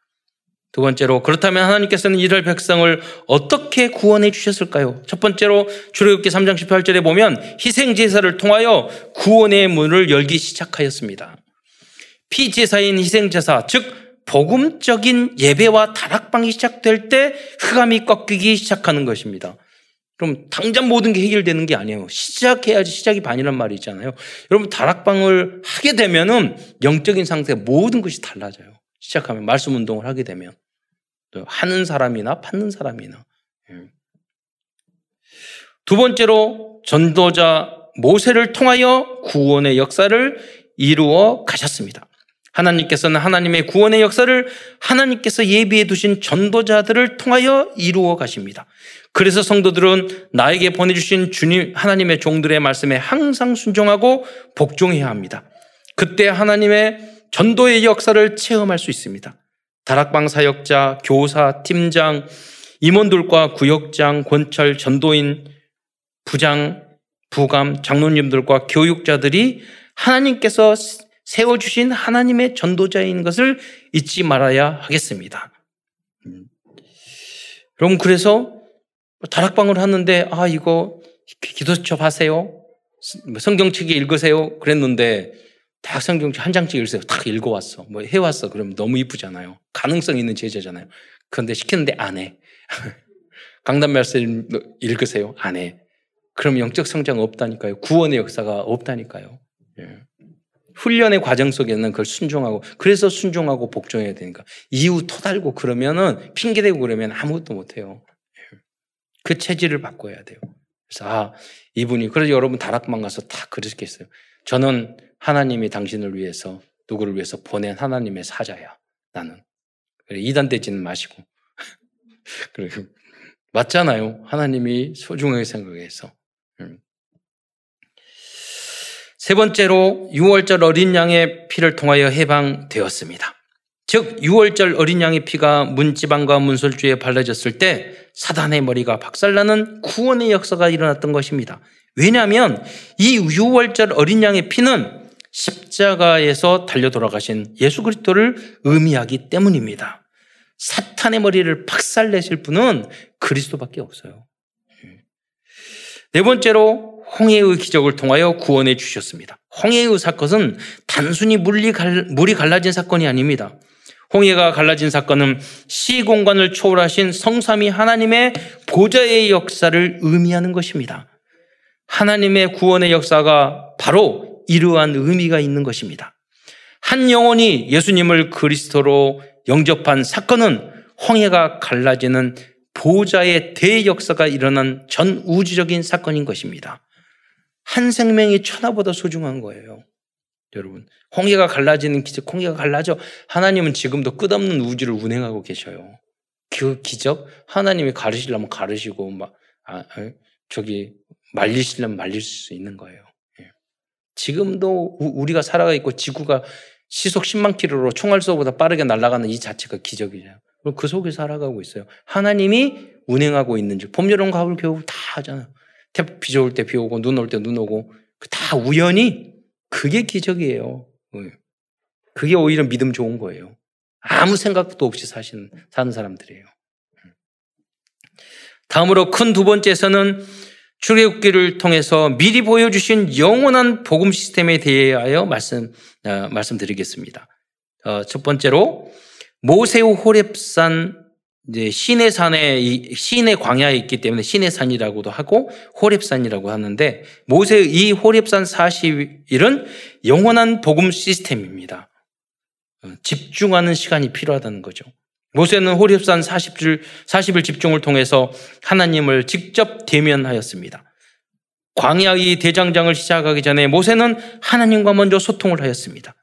두 번째로, 그렇다면 하나님께서는 이스라엘 백성을 어떻게 구원해 주셨을까요? 첫 번째로 출애굽기 삼 장 십팔 절에 보면 희생제사를 통하여 구원의 문을 열기 시작하였습니다. 피제사인 희생제사, 즉 복음적인 예배와 다락방이 시작될 때 흑암이 꺾이기 시작하는 것입니다. 그럼 당장 모든 게 해결되는 게 아니에요. 시작해야지 시작이 반이란 말이 있잖아요. 여러분 다락방을 하게 되면은 영적인 상태 모든 것이 달라져요. 시작하면 말씀 운동을 하게 되면 하는 사람이나 받는 사람이나. 두 번째로 전도자 모세를 통하여 구원의 역사를 이루어 가셨습니다. 하나님께서는 하나님의 구원의 역사를 하나님께서 예비해 두신 전도자들을 통하여 이루어 가십니다. 그래서 성도들은 나에게 보내주신 주님 하나님의 종들의 말씀에 항상 순종하고 복종해야 합니다. 그때 하나님의 전도의 역사를 체험할 수 있습니다. 다락방 사역자, 교사, 팀장, 임원들과 구역장, 권찰, 전도인, 부장, 부감, 장로님들과 교육자들이 하나님께서 세워주신 하나님의 전도자인 것을 잊지 말아야 하겠습니다. 여러분 그래서 다락방을 하는데 아 이거 기도수첩 하세요. 성경책에 읽으세요. 그랬는데 다 성경 한 장씩 읽으세요. 다 읽어왔어. 뭐 해왔어. 그럼 너무 이쁘잖아요. 가능성 있는 제자잖아요. 그런데 시켰는데 안 해. 강단 말씀 읽으세요. 안 해. 그럼 영적 성장 없다니까요. 구원의 역사가 없다니까요. 예. 훈련의 과정 속에는 그걸 순종하고 그래서 순종하고 복종해야 되니까 이유 토달고 그러면은 핑계대고 그러면 아무것도 못해요. 예. 그 체질을 바꿔야 돼요. 그래서 아 이분이 그래서 여러분 다락방 가서 다 그러시겠어요. 저는 하나님이 당신을 위해서 누구를 위해서 보낸 하나님의 사자야. 나는 그래, 이단되지는 마시고 그래, 맞잖아요. 하나님이 소중하게 생각해서. 음. 세 번째로 유월절 어린 양의 피를 통하여 해방되었습니다. 즉 유월절 어린 양의 피가 문지방과 문설주에 발라졌을 때 사단의 머리가 박살나는 구원의 역사가 일어났던 것입니다. 왜냐하면 이 유월절 어린 양의 피는 십자가에서 달려 돌아가신 예수 그리스도를 의미하기 때문입니다. 사탄의 머리를 박살내실 분은 그리스도밖에 없어요. 네 번째로 홍해의 기적을 통하여 구원해 주셨습니다. 홍해의 사건은 단순히 물이, 갈, 물이 갈라진 사건이 아닙니다. 홍해가 갈라진 사건은 시공간을 초월하신 성삼위 하나님의 보좌의 역사를 의미하는 것입니다. 하나님의 구원의 역사가 바로 이러한 의미가 있는 것입니다. 한 영혼이 예수님을 그리스도로 영접한 사건은 홍해가 갈라지는 보좌의 대역사가 일어난 전우주적인 사건인 것입니다. 한 생명이 천하보다 소중한 거예요. 여러분, 홍해가 갈라지는 기적, 홍해가 갈라져 하나님은 지금도 끝없는 우주를 운행하고 계셔요. 그 기적 하나님이 가르치려면 가르치고 막 아, 저기 말리시려면 말릴 수 있는 거예요. 예. 지금도 우, 우리가 살아가 있고 지구가 시속 십만 킬로미터로 총알 쏘보다 빠르게 날아가는 이 자체가 기적이잖아요. 그 속에 살아가고 있어요. 하나님이 운행하고 있는지 봄, 여름, 가을, 겨울 다 하잖아요. 비 좋을 때 비 오고 눈 올 때 눈 오고 다 우연히 그게 기적이에요. 그게 오히려 믿음 좋은 거예요. 아무 생각도 없이 사시는, 사는 사람들이에요. 다음으로 큰 두 번째에서는 출애굽기를 통해서 미리 보여주신 영원한 복음 시스템에 대하여 말씀, 어, 말씀드리겠습니다. 어, 첫 번째로 모세의 호렙산, 이제 시내산에, 시내 광야에 있기 때문에 시내산이라고도 하고 호렙산이라고 하는데, 모세의 이 호렙산 사십 일은 영원한 복음 시스템입니다. 집중하는 시간이 필요하다는 거죠. 모세는 호렙산 사십 일 집중을 통해서 하나님을 직접 대면하였습니다. 광야의 대장장을 시작하기 전에 모세는 하나님과 먼저 소통을 하였습니다.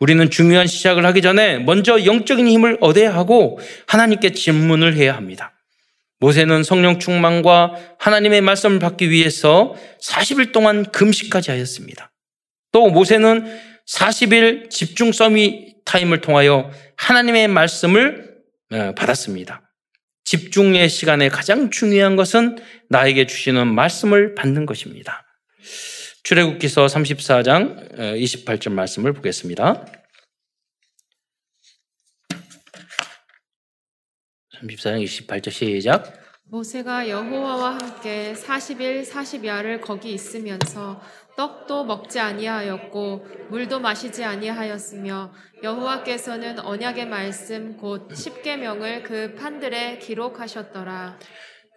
우리는 중요한 시작을 하기 전에 먼저 영적인 힘을 얻어야 하고 하나님께 질문을 해야 합니다. 모세는 성령 충만과 하나님의 말씀을 받기 위해서 사십 일 동안 금식까지 하였습니다. 또 모세는 사십 일 집중 서밋 타임을 통하여 하나님의 말씀을 받았습니다. 집중의 시간에 가장 중요한 것은 나에게 주시는 말씀을 받는 것입니다. 출애굽기서 삼십사 장 이십팔 절 말씀을 보겠습니다. 삼십사 장 이십팔 절 시작. 모세가 여호와와 함께 사십 일 사십 야를 거기 있으면서 떡도 먹지 아니하였고 물도 마시지 아니하였으며 여호와께서는 언약의 말씀 곧 십계명을 그 판들에 기록하셨더라.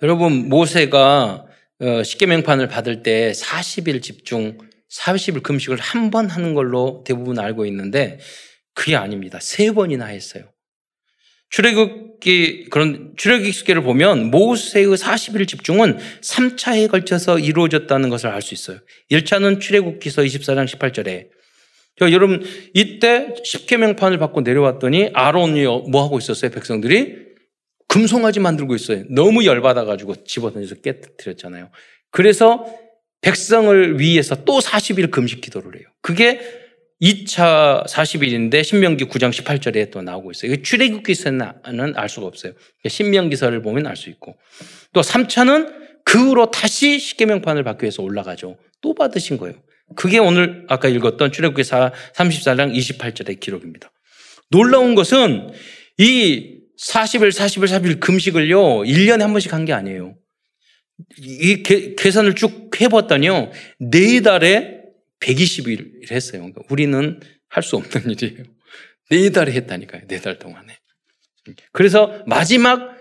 여러분, 모세가 어, 십계명판을 받을 때 사십 일 집중, 사십 일 금식을 한 번 하는 걸로 대부분 알고 있는데 그게 아닙니다. 세 번이나 했어요. 출애굽기 그런 출애굽기를 보면 모세의 사십 일 집중은 삼 차에 걸쳐서 이루어졌다는 것을 알 수 있어요. 일 차는 출애굽기서 이십사 장 십팔 절에 저 여러분 이때 십계명판을 받고 내려왔더니 아론이 뭐 하고 있었어요? 백성들이 금송아지 만들고 있어요. 너무 열받아가지고 집어던져서 깨뜨렸잖아요. 그래서 백성을 위해서 또 사십 일 금식 기도를 해요. 그게 이 차 사십 일인데 신명기 구 장 십팔 절에 또 나오고 있어요. 이거 출애굽기서는 알 수가 없어요. 신명기서를 보면 알 수 있고. 또 삼 차는 그 후로 다시 십계명판을 받기 위해서 올라가죠. 또 받으신 거예요. 그게 오늘 아까 읽었던 출애굽기 삼십사 장 이십팔 절의 기록입니다. 놀라운 것은 이 사십 일, 사십 일, 사십 일 금식을요, 일 년에 한 번씩 한 게 아니에요. 이 개, 계산을 쭉 해봤더니요, 네 달에 백이십 일 했어요. 그러니까 우리는 할 수 없는 일이에요. 네 달에 했다니까요, 네 달 동안에. 그래서 마지막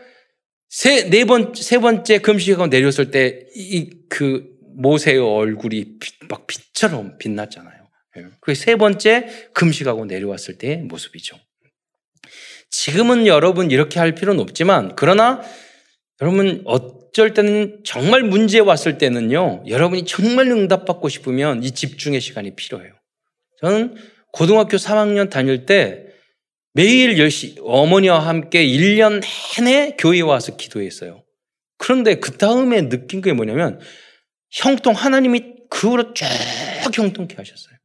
세, 네 번, 세 번째 금식하고 내렸을 때, 이, 그, 모세의 얼굴이 빛, 막 빛처럼 빛났잖아요. 그게 세 번째 금식하고 내려왔을 때의 모습이죠. 지금은 여러분 이렇게 할 필요는 없지만, 그러나 여러분 어쩔 때는 정말 문제 왔을 때는요, 여러분이 정말 응답받고 싶으면 이 집중의 시간이 필요해요. 저는 고등학교 삼 학년 다닐 때 매일 열 시 어머니와 함께 일 년 내내 교회에 와서 기도했어요. 그런데 그 다음에 느낀 게 뭐냐면 형통 하나님이 그 후로 쭉 형통케 하셨어요.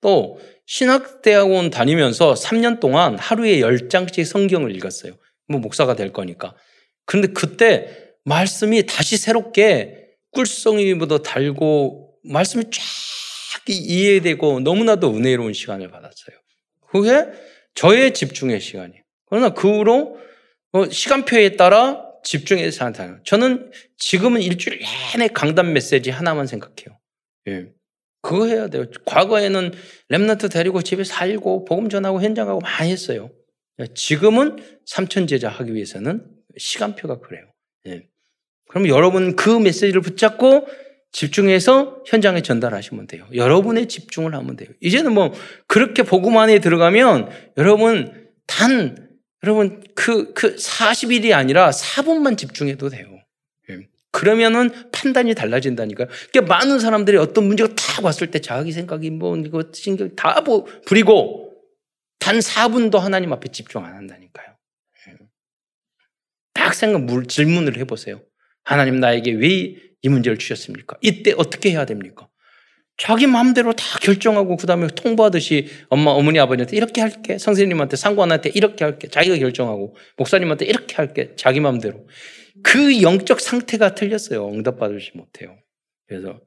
또 신학대학원 다니면서 삼 년 동안 하루에 열 장씩 성경을 읽었어요. 뭐 목사가 될 거니까. 그런데 그때 말씀이 다시 새롭게 꿀송이보다 달고 말씀이 쫙 이해되고 너무나도 은혜로운 시간을 받았어요. 그게 저의 집중의 시간이에요. 그러나 그 후로 시간표에 따라 집중해서 생각해요. 저는 지금은 일주일 내내 강단 메시지 하나만 생각해요. 예. 그거 해야 돼요. 과거에는 렘넌트 데리고 집에 살고 복음 전하고 현장하고 많이 했어요. 지금은 삼천제자 하기 위해서는 시간표가 그래요. 예. 그럼 여러분 그 메시지를 붙잡고 집중해서 현장에 전달하시면 돼요. 여러분의 집중을 하면 돼요. 이제는 뭐 그렇게 복음 안에 들어가면 여러분 단 여러분 그, 그 사십 일이 아니라 사 분만 집중해도 돼요. 그러면은 판단이 달라진다니까요. 그러니까 많은 사람들이 어떤 문제가 다 왔을 때 자기 생각이 뭐 이거 신경 다 부리고 단 사 분도 하나님 앞에 집중 안 한다니까요. 딱 생각 질문을 해보세요. 하나님 나에게 왜 이 문제를 주셨습니까? 이때 어떻게 해야 됩니까? 자기 마음대로 다 결정하고 그 다음에 통보하듯이 엄마, 어머니, 아버지한테 이렇게 할게, 선생님한테, 상관한테 이렇게 할게, 자기가 결정하고 목사님한테 이렇게 할게, 자기 마음대로. 그 영적 상태가 틀렸어요. 응답받을지 못해요. 그래서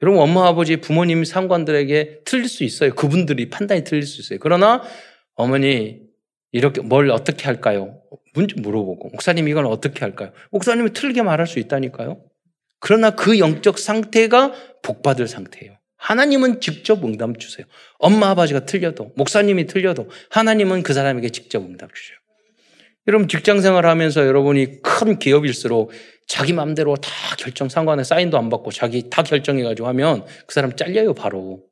여러분 엄마, 아버지, 부모님, 상관들에게 틀릴 수 있어요. 그분들이 판단이 틀릴 수 있어요. 그러나 어머니 이렇게 뭘 어떻게 할까요? 문제 물어보고 목사님 이건 어떻게 할까요? 목사님이 틀리게 말할 수 있다니까요. 그러나 그 영적 상태가 복받을 상태예요. 하나님은 직접 응답 주세요. 엄마, 아버지가 틀려도 목사님이 틀려도 하나님은 그 사람에게 직접 응답 주세요. 여러분 직장생활 하면서 여러분이 큰 기업일수록 자기 마음대로 다 결정 상관에 사인도 안 받고 자기 다 결정해가지고 하면 그 사람 잘려요 바로.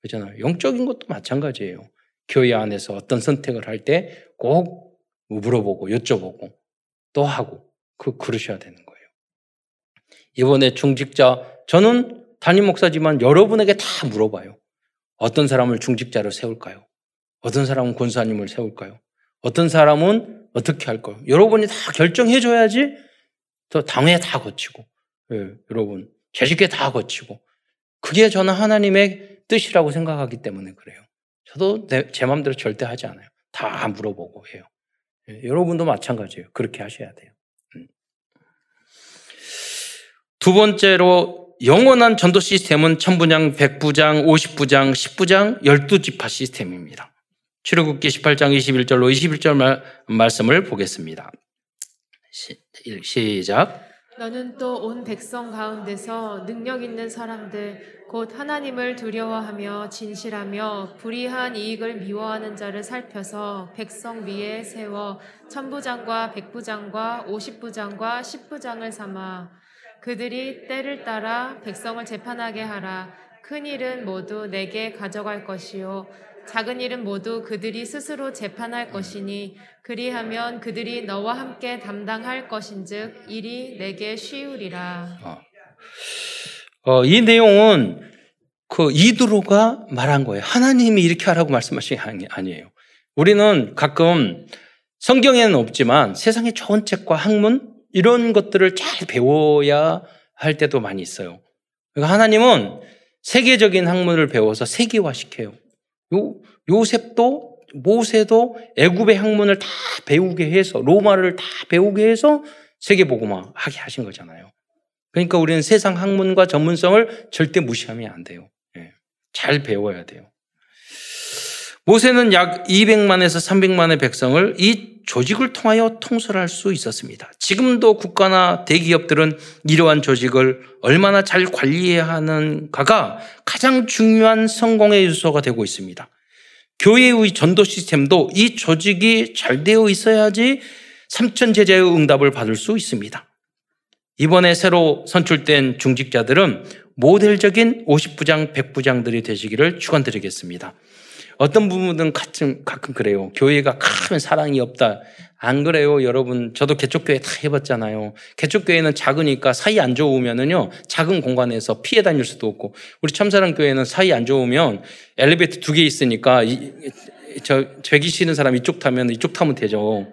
그렇잖아요. 영적인 것도 마찬가지예요. 교회 안에서 어떤 선택을 할 때 꼭 물어보고 여쭤보고 또 하고 그 그러셔야 되는 거예요. 이번에 중직자 저는 담임 목사지만 여러분에게 다 물어봐요. 어떤 사람을 중직자로 세울까요? 어떤 사람은 권사님을 세울까요? 어떤 사람은 어떻게 할 거예요? 여러분이 다 결정해줘야지 더 당회 다 거치고 예, 여러분 재직회 다 거치고 그게 저는 하나님의 뜻이라고 생각하기 때문에 그래요. 저도 내, 제 마음대로 절대 하지 않아요. 다 물어보고 해요. 예, 여러분도 마찬가지예요. 그렇게 하셔야 돼요. 음. 두 번째로 영원한 전도 시스템은 천부장, 백부장, 오십부장, 십부장, 열두지파 시스템입니다. 출애굽기 십팔 장 이십일 절로 이십일 절 말, 말씀을 보겠습니다. 시, 시작. 너는 또 온 백성 가운데서 능력 있는 사람들 곧 하나님을 두려워하며 진실하며 불의한 이익을 미워하는 자를 살펴서 백성 위에 세워 천부장과 백부장과 오십부장과 십부장을 삼아 그들이 때를 따라 백성을 재판하게 하라. 큰 일은 모두 내게 가져갈 것이요 작은 일은 모두 그들이 스스로 재판할 것이니 그리하면 그들이 너와 함께 담당할 것인즉 일이 내게 쉬우리라. 어. 어, 이 내용은 그 이두로가 말한 거예요. 하나님이 이렇게 하라고 말씀하신 게 아니에요. 우리는 가끔 성경에는 없지만 세상의 좋은 책과 학문 이런 것들을 잘 배워야 할 때도 많이 있어요. 그러니까 하나님은 세계적인 학문을 배워서 세계화시켜요. 요, 요셉도 모세도 애굽의 학문을 다 배우게 해서 로마를 다 배우게 해서 세계복음화하게 하신 거잖아요. 그러니까 우리는 세상 학문과 전문성을 절대 무시하면 안 돼요. 예. 잘 배워야 돼요. 모세는 약 이백만에서 삼백만의 백성을 이 조직을 통하여 통솔할 수 있었습니다. 지금도 국가나 대기업들은 이러한 조직을 얼마나 잘 관리해야 하는가가 가장 중요한 성공의 요소가 되고 있습니다. 교회의 전도 시스템도 이 조직이 잘 되어 있어야지 삼천제자의 응답을 받을 수 있습니다. 이번에 새로 선출된 중직자들은 모델적인 오십부장, 백부장들이 되시기를 축원드리겠습니다. 어떤 부분은 가끔, 가끔 그래요. 교회가 크면 사랑이 없다. 안 그래요, 여러분. 저도 개척교회 다 해봤잖아요. 개척교회는 작으니까 사이 안 좋으면은요, 작은 공간에서 피해 다닐 수도 없고, 우리 참사랑교회는 사이 안 좋으면 엘리베이터 두 개 있으니까, 이, 저, 죄기 싫은 사람 이쪽 타면 이쪽 타면 되죠.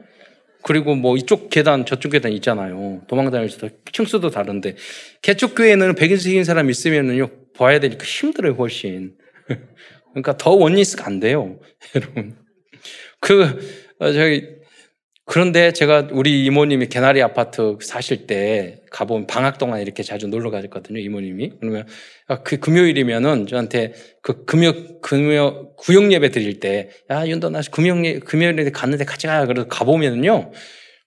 그리고 뭐 이쪽 계단, 저쪽 계단 있잖아요. 도망 다닐 수도, 층수도 다른데. 개척교회는 백인 생긴 사람 있으면은요, 봐야 되니까 힘들어요, 훨씬. 그러니까 더 원리스가 안 돼요, 여러분. 그 저기 그런데 제가 우리 이모님이 개나리 아파트 사실 때 가보면 방학 동안 이렇게 자주 놀러 가셨거든요, 이모님이. 그러면 그 금요일이면은 저한테 그 금요 금요 구역 예배 드릴 때, 야 윤도 나 금요 금요일에 갔는데 같이 가. 그래서 가보면은요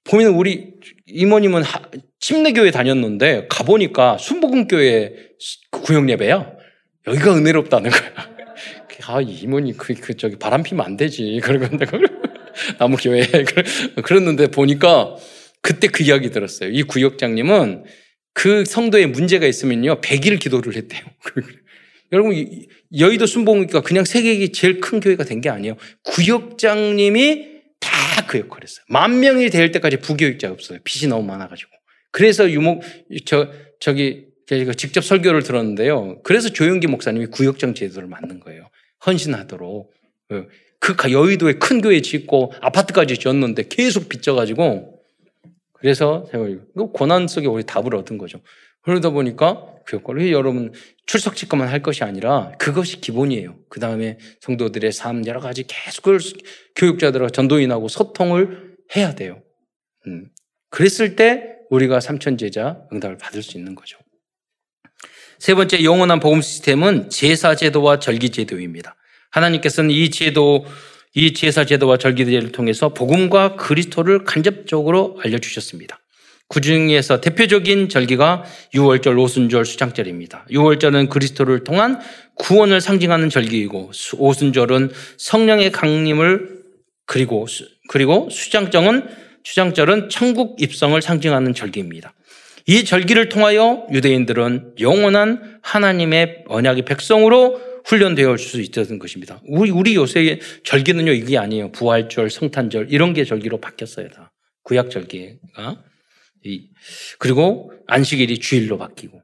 보면 우리 이모님은 하, 침례교회 다녔는데 가보니까 순복음교회 구역 예배야. 여기가 은혜롭다는 거야. 아, 이모님, 그, 그, 저기, 바람 피면 안 되지. 그러고, 나무교회. 그랬는데 보니까 그때 그 이야기 들었어요. 이 구역장님은 그 성도에 문제가 있으면요, 백 일 기도를 했대요. 여러분, 여의도 순복음교회가 그냥 세계의 제일 큰 교회가 된 게 아니에요. 구역장님이 다 그 역할을 했어요. 만 명이 될 때까지 부교육자가 없어요. 빚이 너무 많아가지고. 그래서 유목, 저, 저기, 제가 직접 설교를 들었는데요. 그래서 조영기 목사님이 구역장 제도를 만든 거예요. 헌신하도록. 그 여의도에 큰 교회 짓고 아파트까지 지었는데 계속 빚져가지고, 그래서 고난 속에 우리 답을 얻은 거죠. 그러다 보니까 그 역할을, 여러분 출석 직감만 할 것이 아니라 그것이 기본이에요. 그 다음에 성도들의 삶 여러 가지 계속 교육자들과 전도인하고 소통을 해야 돼요. 음. 그랬을 때 우리가 삼천제자 응답을 받을 수 있는 거죠. 세 번째, 영원한 복음 시스템은 제사 제도와 절기 제도입니다. 하나님께서는 이 제도, 이 제사 제도와 절기 제도를 통해서 복음과 그리스도를 간접적으로 알려주셨습니다. 그 중에서 대표적인 절기가 유월절, 오순절, 수장절입니다. 유월절은 그리스도를 통한 구원을 상징하는 절기이고, 오순절은 성령의 강림을, 그리고 그리고 수장절은 수장절은 천국 입성을 상징하는 절기입니다. 이 절기를 통하여 유대인들은 영원한 하나님의 언약의 백성으로 훈련되어 올 수 있다는 것입니다. 우리, 우리 요새 절기는요, 이게 아니에요. 부활절, 성탄절, 이런 게 절기로 바뀌었어요, 다. 구약절기가. 그리고 안식일이 주일로 바뀌고.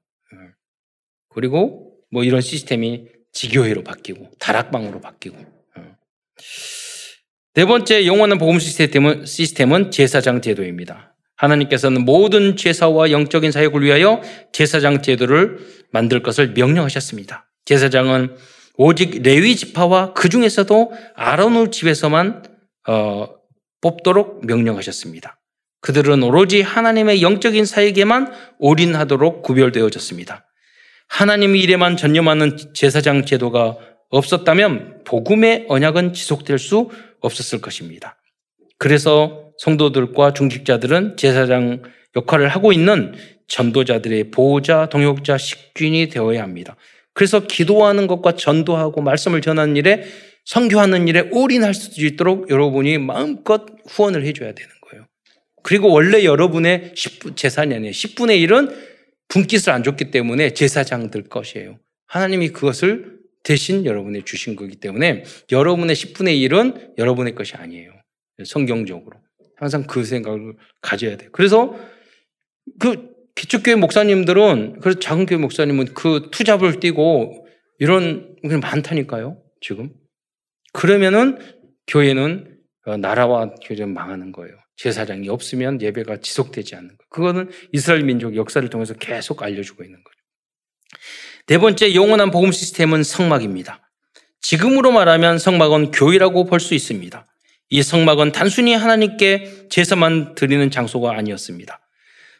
그리고 뭐 이런 시스템이 지교회로 바뀌고, 다락방으로 바뀌고. 네 번째, 영원한 복음 시스템은, 시스템은 제사장 제도입니다. 하나님께서는 모든 제사와 영적인 사역을 위하여 제사장 제도를 만들 것을 명령하셨습니다. 제사장은 오직 레위 지파와 그 중에서도 아론의 집에서만 어, 뽑도록 명령하셨습니다. 그들은 오로지 하나님의 영적인 사역에만 올인하도록 구별되어졌습니다. 하나님의 일에만 전념하는 제사장 제도가 없었다면 복음의 언약은 지속될 수 없었을 것입니다. 그래서 성도들과 중직자들은 제사장 역할을 하고 있는 전도자들의 보호자, 동역자, 식균이 되어야 합니다. 그래서 기도하는 것과 전도하고 말씀을 전하는 일에, 선교하는 일에 올인할 수 있도록 여러분이 마음껏 후원을 해줘야 되는 거예요. 그리고 원래 여러분의 십 분, 재산이 아니에요. 십분의 일은 분깃을 안 줬기 때문에 제사장들 것이에요. 하나님이 그것을 대신 여러분이 주신 거기 때문에 여러분의 십분의 일은 여러분의 것이 아니에요. 성경적으로. 항상 그 생각을 가져야 돼요. 그래서 그 기축교회 목사님들은, 그래서 작은 교회 목사님은 그 투잡을 뛰고 이런 게 많다니까요, 지금. 그러면은 교회는 나라와 교회는 망하는 거예요. 제사장이 없으면 예배가 지속되지 않는 거예요. 그거는 이스라엘 민족 역사를 통해서 계속 알려주고 있는 거죠. 네 번째, 영원한 복음 시스템은 성막입니다. 지금으로 말하면 성막은 교회라고 볼 수 있습니다. 이 성막은 단순히 하나님께 제사만 드리는 장소가 아니었습니다.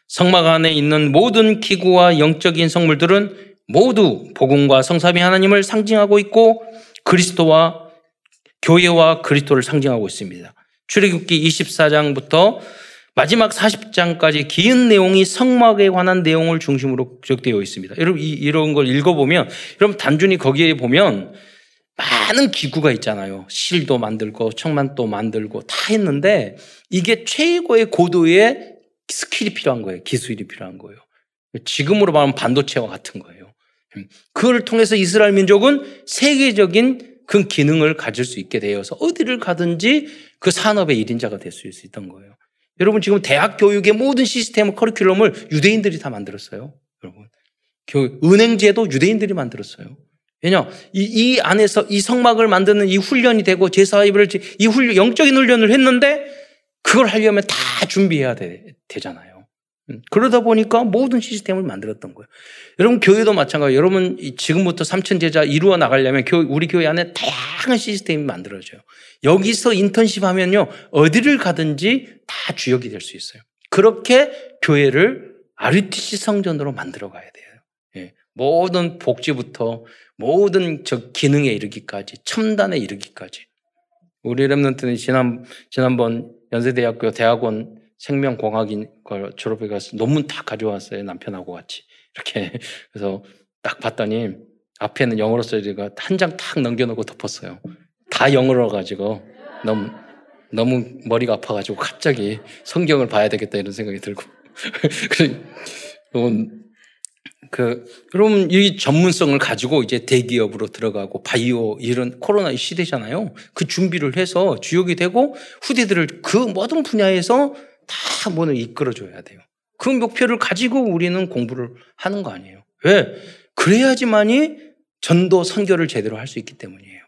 성막 안에 있는 모든 기구와 영적인 성물들은 모두 복음과 성삼위 하나님을 상징하고 있고, 그리스도와 교회와 그리스도를 상징하고 있습니다. 출애굽기 이십사장부터 마지막 사십장까지 긴 내용이 성막에 관한 내용을 중심으로 기록되어 있습니다. 여러분, 이, 이런 걸 읽어보면, 여러분 단순히 거기에 보면 많은 기구가 있잖아요. 실도 만들고 청만도 만들고 다 했는데 이게 최고의 고도의 스킬이 필요한 거예요. 기술이 필요한 거예요. 지금으로 말하면 반도체와 같은 거예요. 그걸 통해서 이스라엘 민족은 세계적인 그 기능을 가질 수 있게 되어서 어디를 가든지 그 산업의 일인자가 될 수 있었던 거예요. 여러분, 지금 대학 교육의 모든 시스템, 커리큘럼을 유대인들이 다 만들었어요. 여러분, 은행제도 유대인들이 만들었어요. 왜냐, 이, 이 안에서 이 성막을 만드는 이 훈련이 되고 제사 예배를 이 훈련, 영적인 훈련을 했는데 그걸 하려면 다 준비해야 돼, 되잖아요. 음, 그러다 보니까 모든 시스템을 만들었던 거예요. 여러분, 교회도 마찬가지예요. 여러분 지금부터 삼천제자 이루어 나가려면 교, 우리 교회 안에 다양한 시스템이 만들어져요. 여기서 인턴십 하면요, 어디를 가든지 다 주역이 될 수 있어요. 그렇게 교회를 아르티시 성전으로 만들어 가야 돼요. 예. 모든 복지부터 모든 저 기능에 이르기까지, 첨단에 이르기까지. 우리 렘넌트는 지난, 지난번 연세대학교 대학원 생명공학인 걸 졸업해서 논문 다 가져왔어요. 남편하고 같이. 이렇게. 그래서 딱 봤더니 앞에는 영어로 써있으니까 한 장 딱 넘겨놓고 덮었어요. 다 영어로 가지고 너무, 너무 머리가 아파가지고 갑자기 성경을 봐야 되겠다 이런 생각이 들고. 그, 그럼 이 전문성을 가지고 이제 대기업으로 들어가고 바이오 이런 코로나 시대잖아요. 그 준비를 해서 주역이 되고 후대들을 그 모든 분야에서 다 뭐를 이끌어줘야 돼요. 그 목표를 가지고 우리는 공부를 하는 거 아니에요. 왜? 그래야지만이 전도 선교를 제대로 할 수 있기 때문이에요.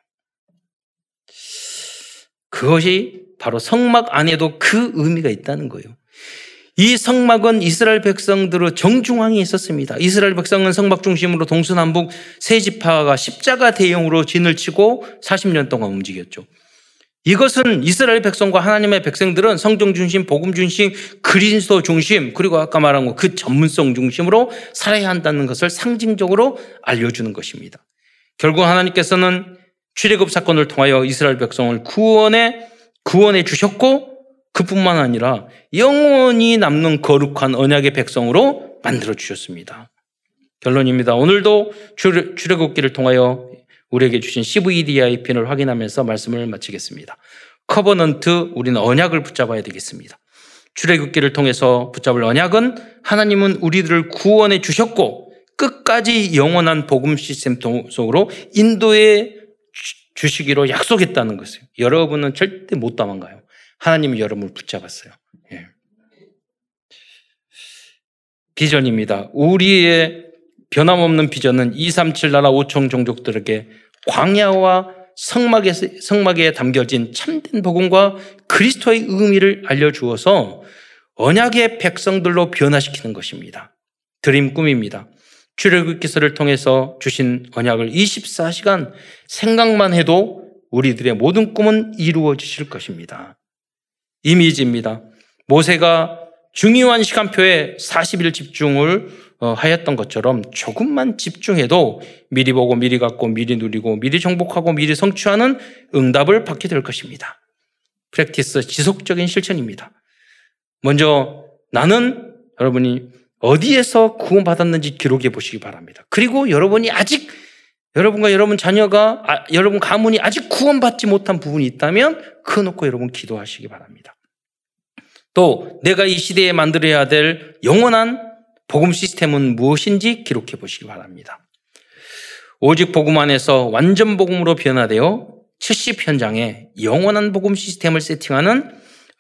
그것이 바로 성막 안에도 그 의미가 있다는 거예요. 이 성막은 이스라엘 백성들의 정중앙에 있었습니다. 이스라엘 백성은 성막 중심으로 동서남북 세 지파가 십자가 대형으로 진을 치고 사십 년 동안 움직였죠. 이것은 이스라엘 백성과 하나님의 백성들은 성경 중심, 복음 중심, 그리스도 중심, 그리고 아까 말한 것 그 전문성 중심으로 살아야 한다는 것을 상징적으로 알려주는 것입니다. 결국 하나님께서는 출애굽 사건을 통하여 이스라엘 백성을 구원해, 구원해 주셨고 그뿐만 아니라 영원히 남는 거룩한 언약의 백성으로 만들어 주셨습니다. 결론입니다. 오늘도 출애굽기를 통하여 우리에게 주신 씨브이디아이 핀을 확인하면서 말씀을 마치겠습니다. 커버넌트, 우리는 언약을 붙잡아야 되겠습니다. 출애굽기를 통해서 붙잡을 언약은 하나님은 우리들을 구원해 주셨고 끝까지 영원한 복음 시스템 속으로 인도해 주시기로 약속했다는 것이에요. 여러분은 절대 못 도망가요. 하나님이 여러분을 붙잡았어요. 예. 비전입니다. 우리의 변함없는 비전은 이백삼십칠 나라 오천 종족들에게 광야와 성막에, 성막에 담겨진 참된 복음과 그리스도의 의미를 알려주어서 언약의 백성들로 변화시키는 것입니다. 드림 꿈입니다. 출애굽기서를 통해서 주신 언약을 이십사 시간 생각만 해도 우리들의 모든 꿈은 이루어지실 것입니다. 이미지입니다. 모세가 중요한 시간표에 사십 일 집중을 하였던 것처럼 조금만 집중해도 미리 보고 미리 갖고 미리 누리고 미리 정복하고 미리 성취하는 응답을 받게 될 것입니다. 프랙티스, 지속적인 실천입니다. 먼저 나는 여러분이 어디에서 구원받았는지 기록해 보시기 바랍니다. 그리고 여러분이 아직 여러분과 여러분 자녀가 아, 여러분 가문이 아직 구원받지 못한 부분이 있다면 그거 놓고 여러분 기도하시기 바랍니다. 또 내가 이 시대에 만들어야 될 영원한 복음 시스템은 무엇인지 기록해 보시기 바랍니다. 오직 복음 안에서 완전 복음으로 변화되어 칠십 현장에 영원한 복음 시스템을 세팅하는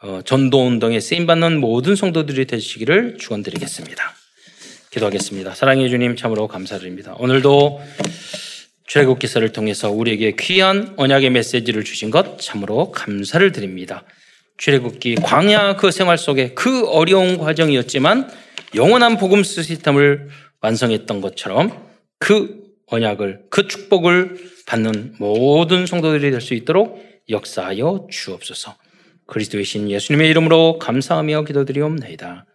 어, 전도운동에 쓰임받는 모든 성도들이 되시기를 축원드리겠습니다. 기도하겠습니다. 사랑해 주님, 참으로 감사드립니다. 오늘도 출애굽기서를 통해서 우리에게 귀한 언약의 메시지를 주신 것 참으로 감사를 드립니다. 출애굽기 광야 그 생활 속에 그 어려운 과정이었지만 영원한 복음 시스템을 완성했던 것처럼 그 언약을, 그 축복을 받는 모든 성도들이 될 수 있도록 역사하여 주옵소서. 그리스도의 신 예수님의 이름으로 감사하며 기도드리옵나이다.